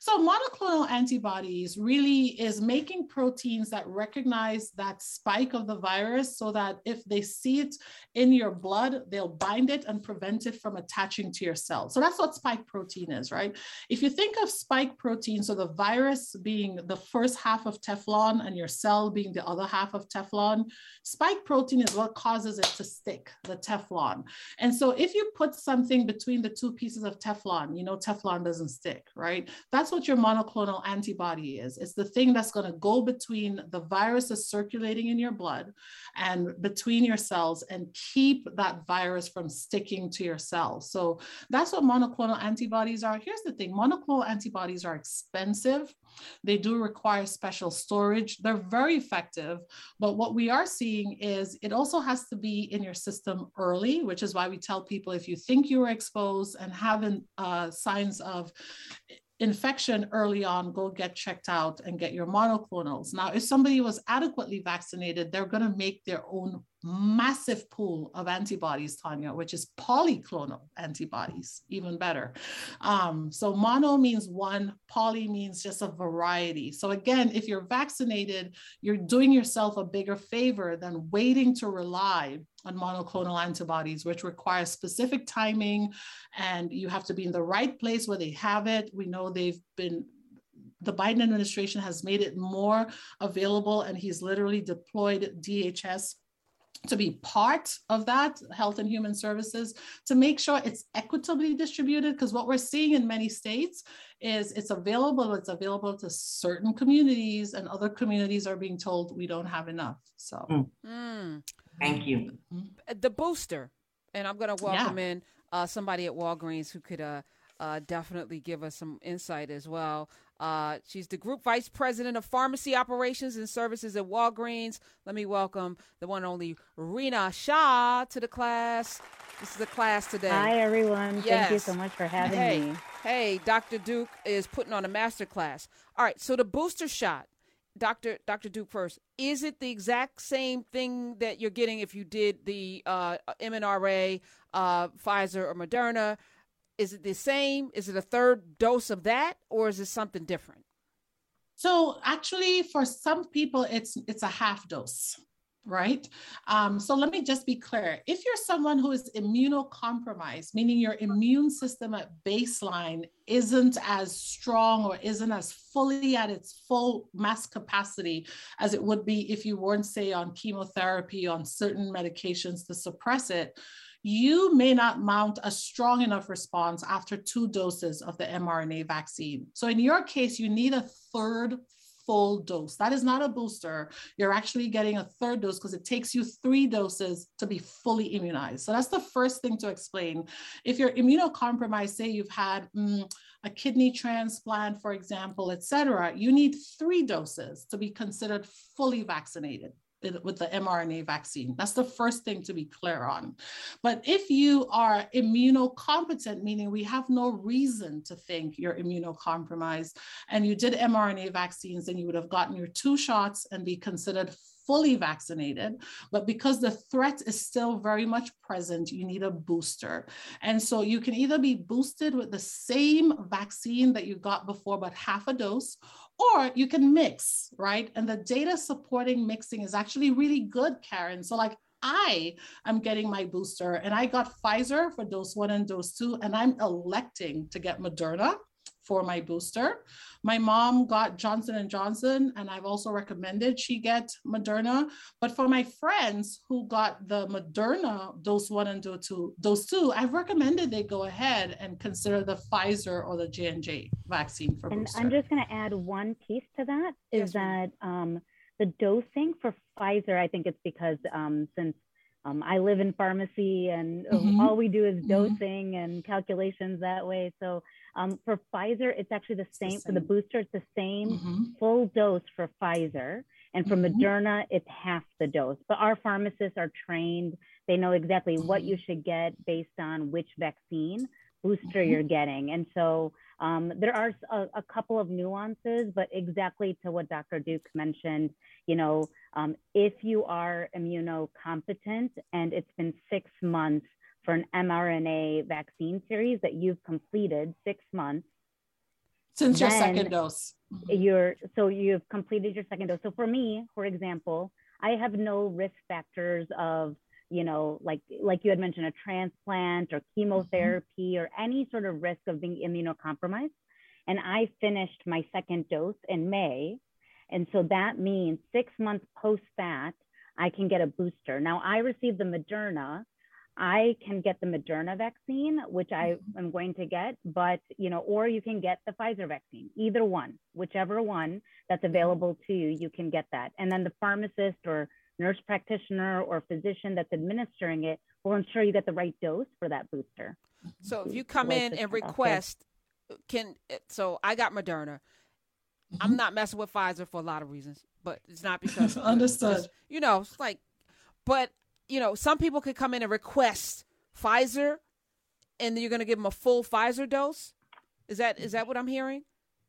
So monoclonal antibodies really is making proteins that recognize that spike of the virus so that if they see it in your blood, they'll bind it and prevent it from attaching to your cells. So that's what spike protein is, right? If you think of spike protein, so the virus being the first half of Teflon and your cell being the other half of Teflon, spike protein is what causes it to stick, the Teflon. And so if you put something between the two pieces of Teflon, you know, Teflon doesn't stick. Right? That's what your monoclonal antibody is. It's the thing that's going to go between the viruses circulating in your blood and between your cells and keep that virus from sticking to your cells. So that's what monoclonal antibodies are. Here's the thing, monoclonal antibodies are expensive. They do require special storage. They're very effective, but what we are seeing is it also has to be in your system early, which is why we tell people if you think you were exposed and having uh, signs of infection early on, go get checked out and get your monoclonals. Now, if somebody was adequately vaccinated, they're going to make their own massive pool of antibodies, Tanya, which is polyclonal antibodies, even better. Um, so mono means one, poly means just a variety. So again, if you're vaccinated, you're doing yourself a bigger favor than waiting to rely on monoclonal antibodies, which requires specific timing, and you have to be in the right place where they have it. We know they've been The Biden administration has made it more available, and he's literally deployed D H S to be part of that, Health and Human Services, to make sure it's equitably distributed, because what we're seeing in many states is it's available, it's available to certain communities, and other communities are being told we don't have enough. So, mm. Mm. Thank you. The booster, and I'm going to welcome yeah. in uh, somebody at Walgreens who could uh, uh, definitely give us some insight as well. Uh, she's the Group Vice President of Pharmacy Operations and Services at Walgreens. Let me welcome the one and only Rina Shah to the class. This is the class today. Hi, everyone. Yes. Thank you so much for having hey. me. Hey, Doctor Duke is putting on a master class. All right, so the booster shot, Doctor Doctor Duke first, is it the exact same thing that you're getting if you did the uh, M N R A, uh, Pfizer, or Moderna? Is it the same? Is it a third dose of that, or is it something different? So actually, for some people, it's it's a half dose, right? Um, so let me just be clear. If you're someone who is immunocompromised, meaning your immune system at baseline isn't as strong or isn't as fully at its full mass capacity as it would be if you weren't, say, on chemotherapy, on certain medications to suppress it, you may not mount a strong enough response after two doses of the M R N A vaccine. So in your case, you need a third full dose. That is not a booster. You're actually getting a third dose because it takes you three doses to be fully immunized. So that's the first thing to explain. If you're immunocompromised, say you've had mm, a kidney transplant, for example, et cetera, you need three doses to be considered fully vaccinated with the M R N A vaccine. That's the first thing to be clear on. But if you are immunocompetent, meaning we have no reason to think you're immunocompromised, and you did M R N A vaccines, then you would have gotten your two shots and be considered fully vaccinated, but because the threat is still very much present, you need a booster. And so you can either be boosted with the same vaccine that you got before, but half a dose, or you can mix, right? And the data supporting mixing is actually really good, Karen. So like I am getting my booster and I got Pfizer for dose one and dose two, and I'm electing to get Moderna for my booster. My mom got Johnson and Johnson, and I've also recommended she get Moderna. But for my friends who got the Moderna dose one and dose two, dose two, I've recommended they go ahead and consider the Pfizer or the J and J vaccine for and booster. And I'm just going to add one piece to that is yes, that um, the dosing for Pfizer, I think it's because um, since um, I live in pharmacy and mm-hmm. all we do is dosing mm-hmm. and calculations that way. So Um, for Pfizer, it's actually the same, the same for the booster. It's the same mm-hmm. full dose for Pfizer, and for mm-hmm. Moderna, it's half the dose. But our pharmacists are trained; they know exactly mm-hmm. what you should get based on which vaccine booster mm-hmm. you're getting. And so um, there are a, a couple of nuances, but exactly to what Doctor Duke mentioned, you know, um, if you are immunocompetent and it's been six months. For an mRNA vaccine series that you've completed six months. Since your second dose. You're, so you've completed your second dose. So for me, for example, I have no risk factors of, you know, like, like you had mentioned, a transplant or chemotherapy mm-hmm. or any sort of risk of being immunocompromised. And I finished my second dose in May. And so that means six months post that, I can get a booster. Now I received the Moderna. I can get the Moderna vaccine, which I am going to get, but, you know, or you can get the Pfizer vaccine, either one, whichever one that's available to you, you can get that. And then the pharmacist or nurse practitioner or physician that's administering it will ensure you get the right dose for that booster. So if you come like in and request, can, so I got Moderna. I'm not messing with Pfizer for a lot of reasons, but it's not because, understood. It's, you know, it's like, but you know, some people could come in and request Pfizer, and then you're going to give them a full Pfizer dose. Is that is that what I'm hearing?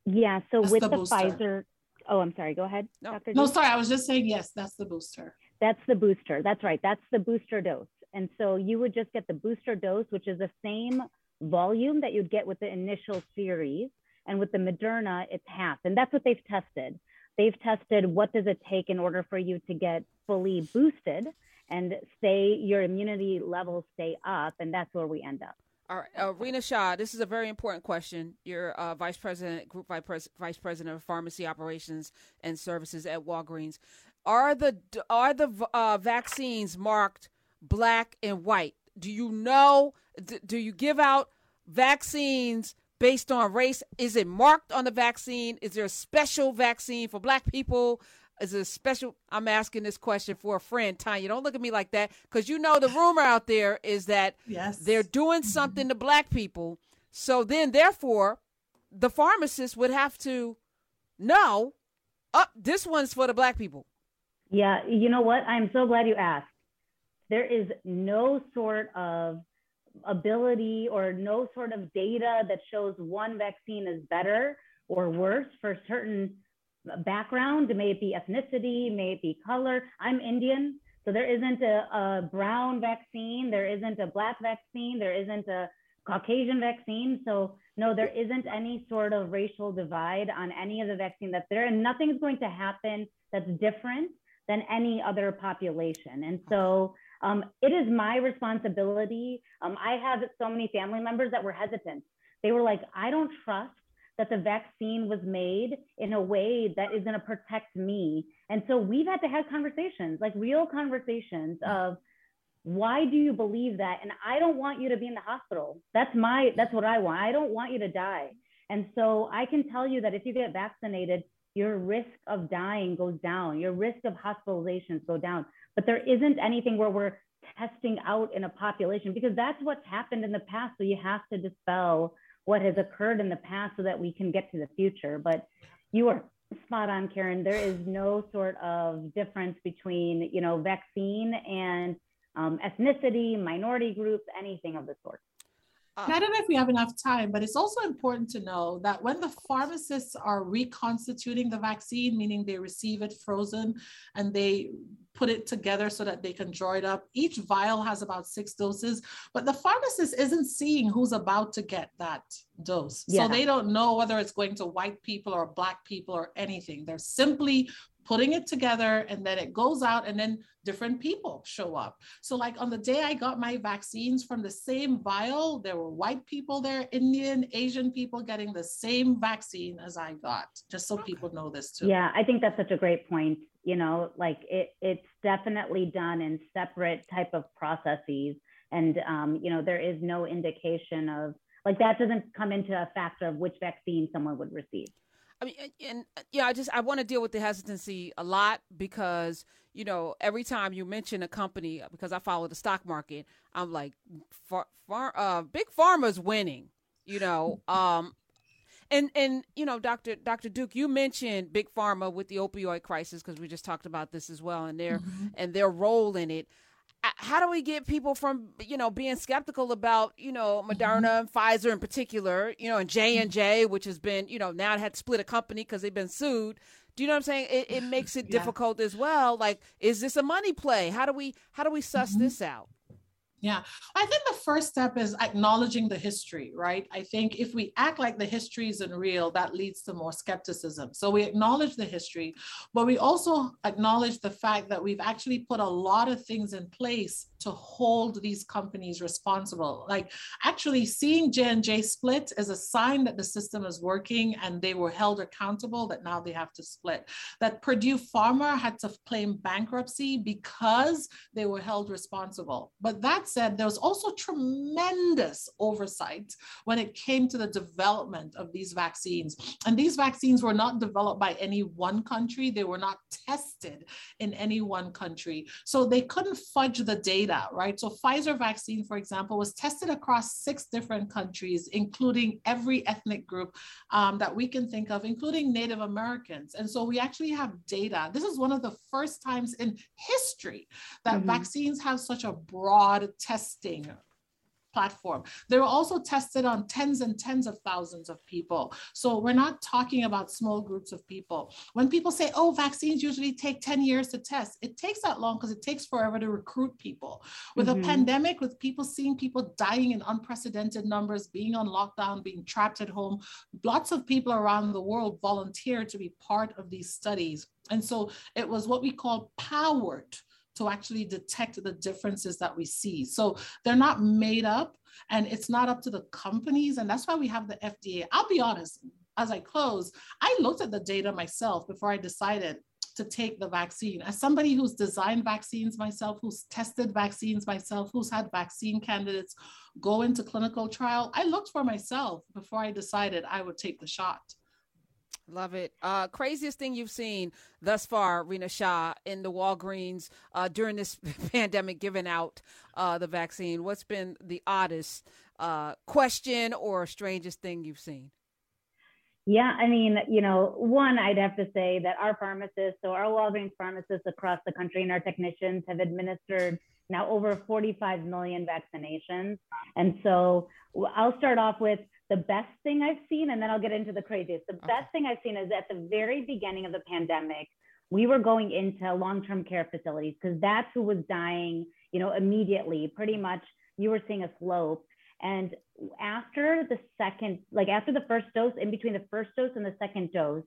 Yeah. So that's with the, the Pfizer. Oh, I'm sorry. Go ahead. No, Doctor no, sorry. I was just saying, yes, that's the booster. That's the booster. That's right. That's the booster dose. And so you would just get the booster dose, which is the same volume that you'd get with the initial series. And with the Moderna, it's half. And that's what they've tested. They've tested what does it take in order for you to get fully boosted and stay, your immunity levels stay up, and that's where we end up. All right, uh, Rina Shah, this is a very important question. You're uh, Vice President, Group Vice, Vice President of Pharmacy Operations and Services at Walgreens. Are the are the uh, vaccines marked black and white? Do you know? D- do you give out vaccines based on race? Is it marked on the vaccine? Is there a special vaccine for black people? Is a special, I'm asking this question for a friend, Tanya, don't look at me like that, because you know the rumor out there is that yes. they're doing something mm-hmm. to black people. So then, therefore, the pharmacist would have to know, oh, this one's for the black people. Yeah, you know what? I'm so glad you asked. There is no sort of ability or no sort of data that shows one vaccine is better or worse for certain background, may it be ethnicity, may it be color. I'm Indian, so there isn't a, a brown vaccine, there isn't a black vaccine, there isn't a Caucasian vaccine. So no, there isn't any sort of racial divide on any of the vaccine that's there, and nothing is going to happen that's different than any other population. And so um, it is my responsibility. Um, I have so many family members that were hesitant. They were like, I don't trust that the vaccine was made in a way that is going to protect me. And so we've had to have conversations, like real conversations of why do you believe that? And I don't want you to be in the hospital. That's my, that's what I want. I don't want you to die. And so I can tell you that if you get vaccinated, your risk of dying goes down, your risk of hospitalizations go down, but there isn't anything where we're testing out in a population, because that's what's happened in the past. So you have to dispel what has occurred in the past so that we can get to the future. But you are spot on, Karen. There is no sort of difference between, you know, vaccine and um, ethnicity, minority groups, anything of the sort. Uh, I don't know if we have enough time, but it's also important to know that when the pharmacists are reconstituting the vaccine, meaning they receive it frozen and they put it together so that they can draw it up, each vial has about six doses, but the pharmacist isn't seeing who's about to get that dose. Yeah. So they don't know whether it's going to white people or black people or anything. They're simply putting it together, and then it goes out, and then different people show up. So like on the day I got my vaccines from the same vial, there were white people there, Indian, Asian people getting the same vaccine as I got, just so people know this too. Yeah, I think that's such a great point. You know, like it, it's definitely done in separate type of processes. And, um, you know, there is no indication of, like that doesn't come into a factor of which vaccine someone would receive. I mean, and, and yeah, I just, I want to deal with the hesitancy a lot because, you know, every time you mention a company, because I follow the stock market, I'm like, far, far, uh, big pharma's winning, you know, um, and, and, you know, Dr. Dr. Duke, you mentioned big pharma with the opioid crisis, because we just talked about this as well, and their, mm-hmm. and their role in it. How do we get people from, you know, being skeptical about, you know, Moderna and Pfizer in particular, you know, and J and J, which has been, you know, now it had to split a company because they've been sued. Do you know what I'm saying? It, it makes it yeah. difficult as well. Like, is this a money play? How do we how do we suss mm-hmm. this out? Yeah, I think the first step is acknowledging the history, right? I think if we act like the history isn't real, that leads to more skepticism. So we acknowledge the history, but we also acknowledge the fact that we've actually put a lot of things in place to hold these companies responsible. Like actually seeing J and J split is a sign that the system is working and they were held accountable, that now they have to split. That Purdue Pharma had to claim bankruptcy because they were held responsible. But that's said, there was also tremendous oversight when it came to the development of these vaccines. And these vaccines were not developed by any one country. They were not tested in any one country. So they couldn't fudge the data, right? So Pfizer vaccine, for example, was tested across six different countries, including every ethnic group um, that we can think of, including Native Americans. And so we actually have data. This is one of the first times in history that mm-hmm. vaccines have such a broad testing platform. They were also tested on tens and tens of thousands of people. So we're not talking about small groups of people. When people say, oh, vaccines usually take ten years to test, it takes that long because it takes forever to recruit people. With mm-hmm. a pandemic, with people seeing people dying in unprecedented numbers, being on lockdown, being trapped at home, lots of people around the world volunteered to be part of these studies. And so it was what we call powered to actually detect the differences that we see. So they're not made up, and it's not up to the companies. And that's why we have the F D A. I'll be honest, as I close, I looked at the data myself before I decided to take the vaccine. As somebody who's designed vaccines myself, who's tested vaccines myself, who's had vaccine candidates go into clinical trial, I looked for myself before I decided I would take the shot. Love it. Uh, craziest thing you've seen thus far, Rina Shah, in the Walgreens uh, during this pandemic, giving out uh, the vaccine. What's been the oddest uh, question or strangest thing you've seen? Yeah, I mean, you know, one, I'd have to say that our pharmacists, so our Walgreens pharmacists across the country and our technicians have administered now over forty-five million vaccinations. And so I'll start off with the best thing I've seen, and then I'll get into the craziest. The okay. best thing I've seen is at the very beginning of the pandemic, we were going into long-term care facilities because that's who was dying, you know, immediately. Pretty much you were seeing a slope. And after the second, like after the first dose, in between the first dose and the second dose,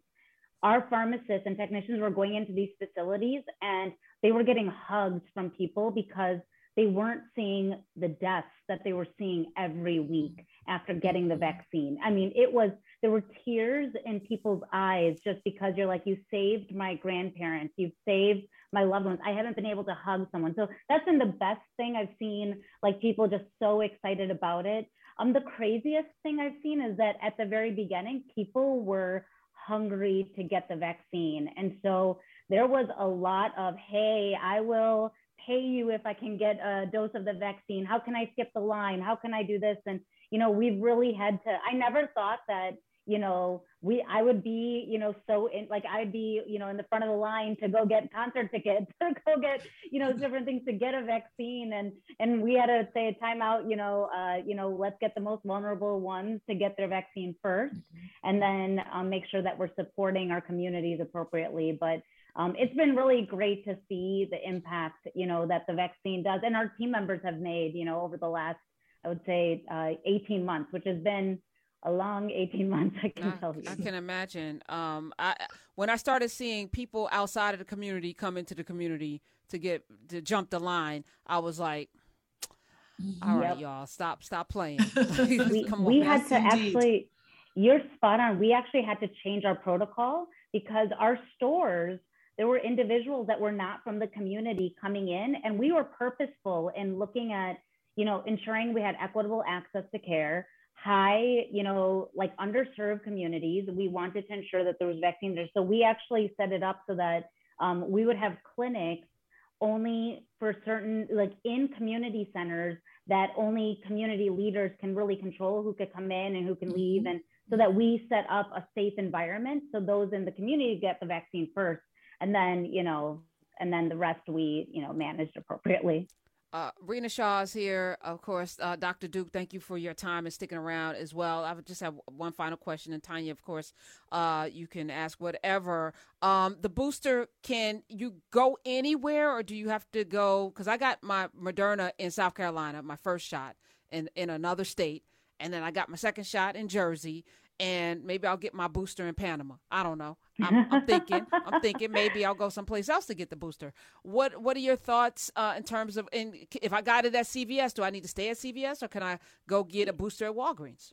our pharmacists and technicians were going into these facilities and they were getting hugs from people because they weren't seeing the deaths that they were seeing every week after getting the vaccine. I mean, it was, there were tears in people's eyes just because you're like, you saved my grandparents, you've saved my loved ones. I haven't been able to hug someone. So that's been the best thing I've seen, like people just so excited about it. Um, the craziest thing I've seen is that at the very beginning, people were hungry to get the vaccine. And so there was a lot of, hey, I will pay you if I can get a dose of the vaccine. How can I skip the line? How can I do this? And, you know, we've really had to, I never thought that, you know, we, I would be, you know, so in, like, I'd be, you know, in the front of the line to go get concert tickets, to go get, you know, different things to get a vaccine. And, and we had to say a timeout, you know, uh, you know, let's get the most vulnerable ones to get their vaccine first, and then um, make sure that we're supporting our communities appropriately. But um, it's been really great to see the impact, you know, that the vaccine does, and our team members have made, you know, over the last, I would say uh, eighteen months, which has been a long eighteen months, I can I, tell you. I can imagine. Um, I, when I started seeing people outside of the community come into the community to get to jump the line, I was like, all right, yep. y'all, stop, stop playing. we come we on, had to indeed. actually, you're spot on. We actually had to change our protocol because our stores, there were individuals that were not from the community coming in, and we were purposeful in looking at, you know, ensuring we had equitable access to care, high, you know, like underserved communities. We wanted to ensure that there was vaccines there. So we actually set it up so that um, we would have clinics only for certain, like in community centers, that only community leaders can really control who could come in and who can leave. And so that we set up a safe environment. So those in the community get the vaccine first, and then, you know, and then the rest we, you know, managed appropriately. Uh, Rina Shah is here, of course. Uh, Doctor Duke, thank you for your time and sticking around as well. I just have one final question, and Tanya, of course, uh, you can ask whatever. Um, the booster, can you go anywhere, or do you have to go? Because I got my Moderna in South Carolina, my first shot in, in another state, and then I got my second shot in Jersey, and maybe I'll get my booster in Panama. I don't know. I'm, I'm thinking, I'm thinking maybe I'll go someplace else to get the booster. What What are your thoughts uh, in terms of, in, if I got it at C V S, do I need to stay at C V S, or can I go get a booster at Walgreens?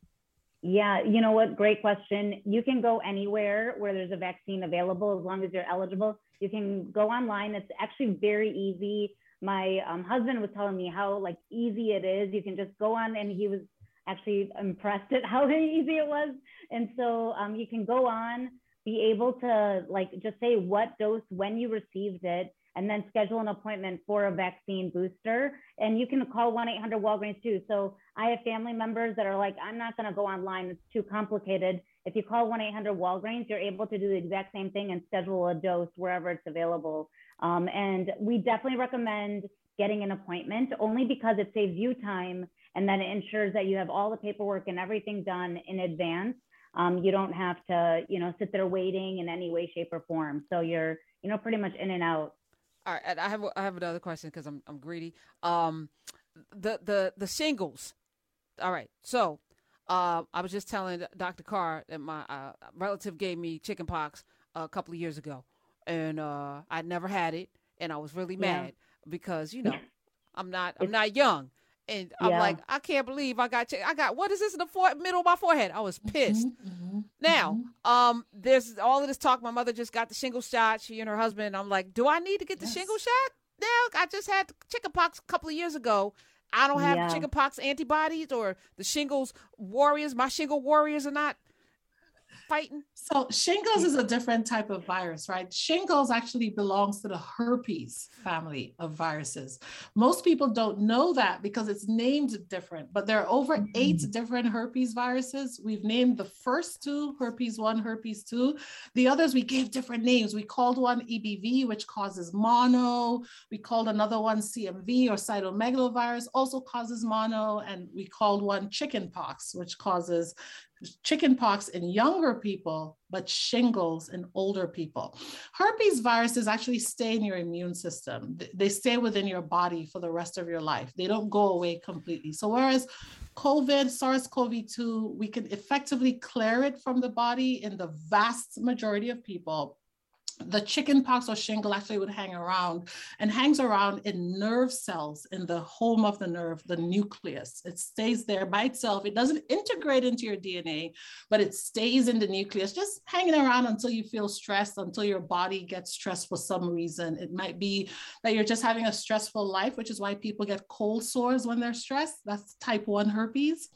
Yeah, you know what? Great question. You can go anywhere where there's a vaccine available, as long as you're eligible. You can go online. It's actually very easy. My um, husband was telling me how like easy it is. You can just go on, and he was actually impressed at how easy it was. And so um, you can go on, be able to like just say what dose, when you received it, and then schedule an appointment for a vaccine booster. And you can call one eight hundred Walgreens too. So I have family members that are like, I'm not gonna go online, it's too complicated. If you call one eight hundred Walgreens, you're able to do the exact same thing and schedule a dose wherever it's available. Um, and we definitely recommend getting an appointment, only because it saves you time, and then it ensures that you have all the paperwork and everything done in advance. Um, you don't have to, you know, sit there waiting in any way, shape, or form. So you're, you know, pretty much in and out. All right, I have I have another question because I'm I'm greedy. Um, the the the shingles. All right, so uh, I was just telling Doctor Carr that my uh, relative gave me chickenpox a couple of years ago, and uh, I never had it, and I was really mad yeah. because you know I'm not I'm it's- not young. And I'm yeah. like, I can't believe I got, I got, what is this in the for- middle of my forehead? I was pissed. Mm-hmm, mm-hmm, now, mm-hmm. um, there's all of this talk. My mother just got the shingle shot. She and her husband. I'm like, do I need to get the yes. shingle shot? No, I just had chickenpox a couple of years ago. I don't have yeah. chickenpox antibodies, or the shingles warriors. My shingle warriors are not fighting. So shingles is a different type of virus, right? Shingles actually belongs to the herpes family of viruses. Most people don't know that because it's named different, but there are over mm-hmm. eight different herpes viruses. We've named the first two, herpes one, herpes two. The others, we gave different names. We called one E B V, which causes mono. We called another one C M V, or cytomegalovirus, also causes mono. And we called one chickenpox, which causes chickenpox in younger people, but shingles in older people. Herpes viruses actually stay in your immune system. They stay within your body for the rest of your life. They don't go away completely. So whereas COVID, SARS-C o V two, we can effectively clear it from the body in the vast majority of people, the chickenpox or shingle actually would hang around, and hangs around in nerve cells in the home of the nerve, the nucleus. It stays there by itself. It doesn't integrate into your D N A, but it stays in the nucleus, just hanging around until you feel stressed, until your body gets stressed for some reason. It might be that you're just having a stressful life, which is why people get cold sores when they're stressed. That's type one herpes.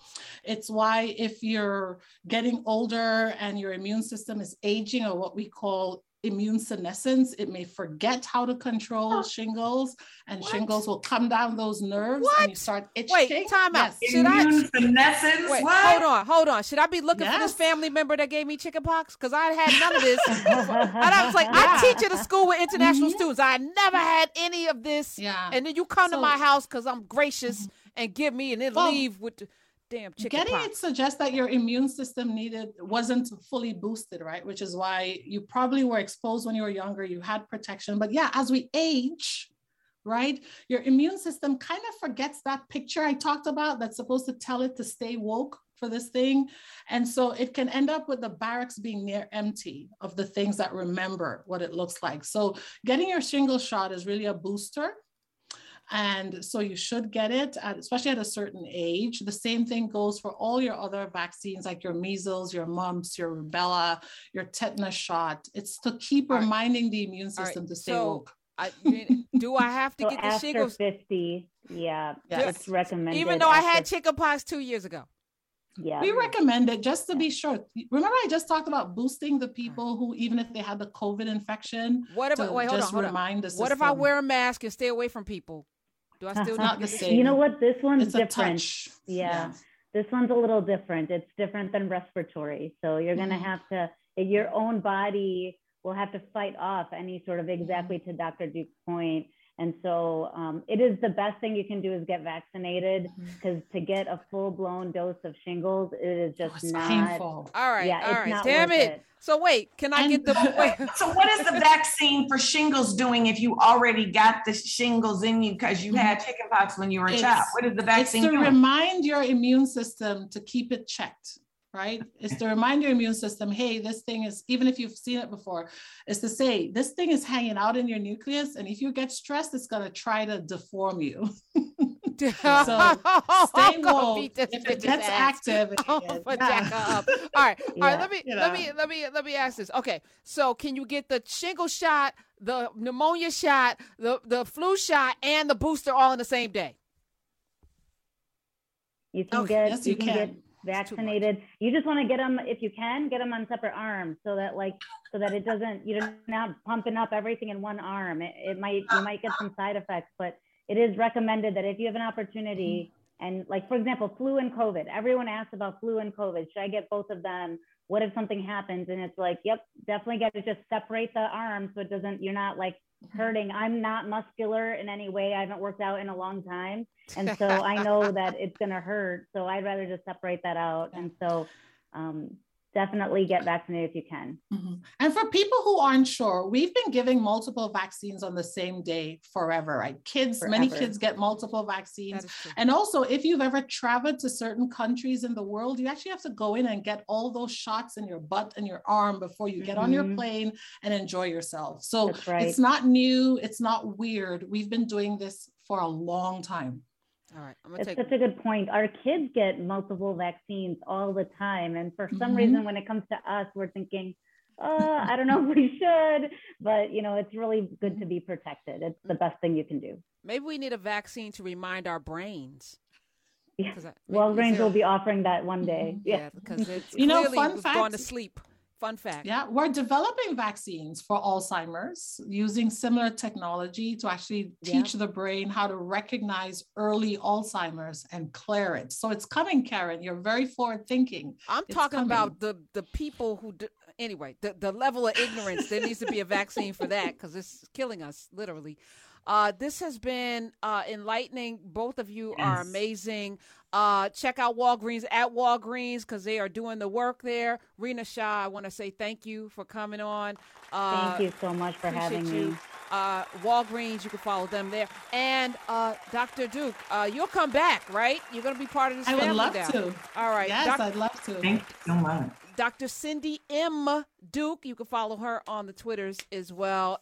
It's why if you're getting older and your immune system is aging, or what we call immune senescence. It may forget how to control oh. shingles, and what? shingles will come down those nerves what? and you start itching. Wait, time out. Yes. Should immune I, senescence? Wait, what? Hold on, hold on. Should I be looking yes. for this family member that gave me chickenpox? Because I had none of this. And I was like, yeah. I teach at a school with international mm-hmm. students. I never had any of this. Yeah. And then you come so, to my house because I'm gracious mm-hmm. and give me and then well, leave with the damn chicken Getting pox. It suggests that your immune system needed wasn't fully boosted, right? Which is why you probably were exposed when you were younger, you had protection. But yeah, as we age, right, your immune system kind of forgets that picture I talked about that's supposed to tell it to stay woke for this thing. And so it can end up with the barracks being near empty of the things that remember what it looks like. So getting your shingle shot is really a booster. And so you should get it, at, especially at a certain age. The same thing goes for all your other vaccines, like your measles, your mumps, your rubella, your tetanus shot. It's to keep all reminding right. the immune system right. to stay so woke. I, do I have to so get the after shingles? After fifty, yeah, yes. it's recommended. Even though after... I had chickenpox two years ago. Yeah. We recommend it just to yeah. be sure. Remember, I just talked about boosting the people who, even if they had the COVID infection, what about, wait, hold just on, hold remind us. What if I wear a mask and stay away from people? Do I still not the same? You know what? This one's it's different. Yeah. yeah. This one's a little different. It's different than respiratory. So you're mm-hmm. going to have to, your own body will have to fight off any sort of exactly to Doctor Duke's point. And so um, it is the best thing you can do is get vaccinated because to get a full blown dose of shingles, it is just oh, it's not painful. All right. Yeah, all right. Damn it. it. So wait, can I and, get the wait? So what is the vaccine for shingles doing if you already got the shingles in you because you had chickenpox when you were a it's, child? What is the vaccine doing? It's to doing? remind your immune system to keep it checked. Right? It's to remind your immune system, hey, this thing is, even if you've seen it before, is to say, this thing is hanging out in your nucleus. And if you get stressed, it's going to try to deform you. So stay woke. If it gets active. Oh, yeah. Jack up. All right. All right. Yeah, let me, you know. let me, let me, let me ask this. Okay. So can you get the shingle shot, the pneumonia shot, the, the flu shot, and the booster all in the same day? You can okay. get, yes, you, you can, can. get. vaccinated. You just want to get them, if you can, get them on separate arms so that like, so that it doesn't, you're not pumping up everything in one arm. It, it might, you might get some side effects, but it is recommended that if you have an opportunity and like, for example, flu and COVID, everyone asks about flu and COVID. Should I get both of them? What if something happens? And it's like, yep, definitely got to just separate the arm so it doesn't, you're not like hurting. I'm not muscular in any way. I haven't worked out in a long time. And so I know that it's going to hurt. So I'd rather just separate that out. And so um, definitely get vaccinated if you can. Mm-hmm. And for people who aren't sure, we've been giving multiple vaccines on the same day forever, right? Kids, forever. Many kids get multiple vaccines. And also if you've ever traveled to certain countries in the world, you actually have to go in and get all those shots in your butt and your arm before you get mm-hmm. on your plane and enjoy yourself. So right. it's not new. It's not weird. We've been doing this for a long time. All right, I'm gonna it's take... such a good point. Our kids get multiple vaccines all the time. And for some mm-hmm. reason, when it comes to us, we're thinking, oh, I don't know if we should. But, you know, it's really good to be protected. It's the best thing you can do. Maybe we need a vaccine to remind our brains. Yeah. I, Walgreens will be offering that one day. Mm-hmm. Yeah, because yeah, it's you know, fun we've fact... gone to sleep. Fun fact. Yeah, we're developing vaccines for Alzheimer's using similar technology to actually teach yeah. the brain how to recognize early Alzheimer's and clear it. So it's coming, Karen. You're very forward thinking. I'm it's talking coming. about the, the people who, do, anyway, the, the level of ignorance. There needs to be a vaccine for that because it's killing us, literally. Uh, this has been uh, enlightening. Both of you yes. are amazing. Uh, check out Walgreens at Walgreens because they are doing the work there. Rina Shah, I want to say thank you for coming on. Uh, thank you so much for having you. me. Uh, Walgreens, you can follow them there. And uh, Doctor Duke, uh, you'll come back, right? You're going to be part of this I family I would love now. to. All right. Yes, Doc- I'd love to. Thank you so much. Doctor Cindy M. Duke, you can follow her on the Twitters as well.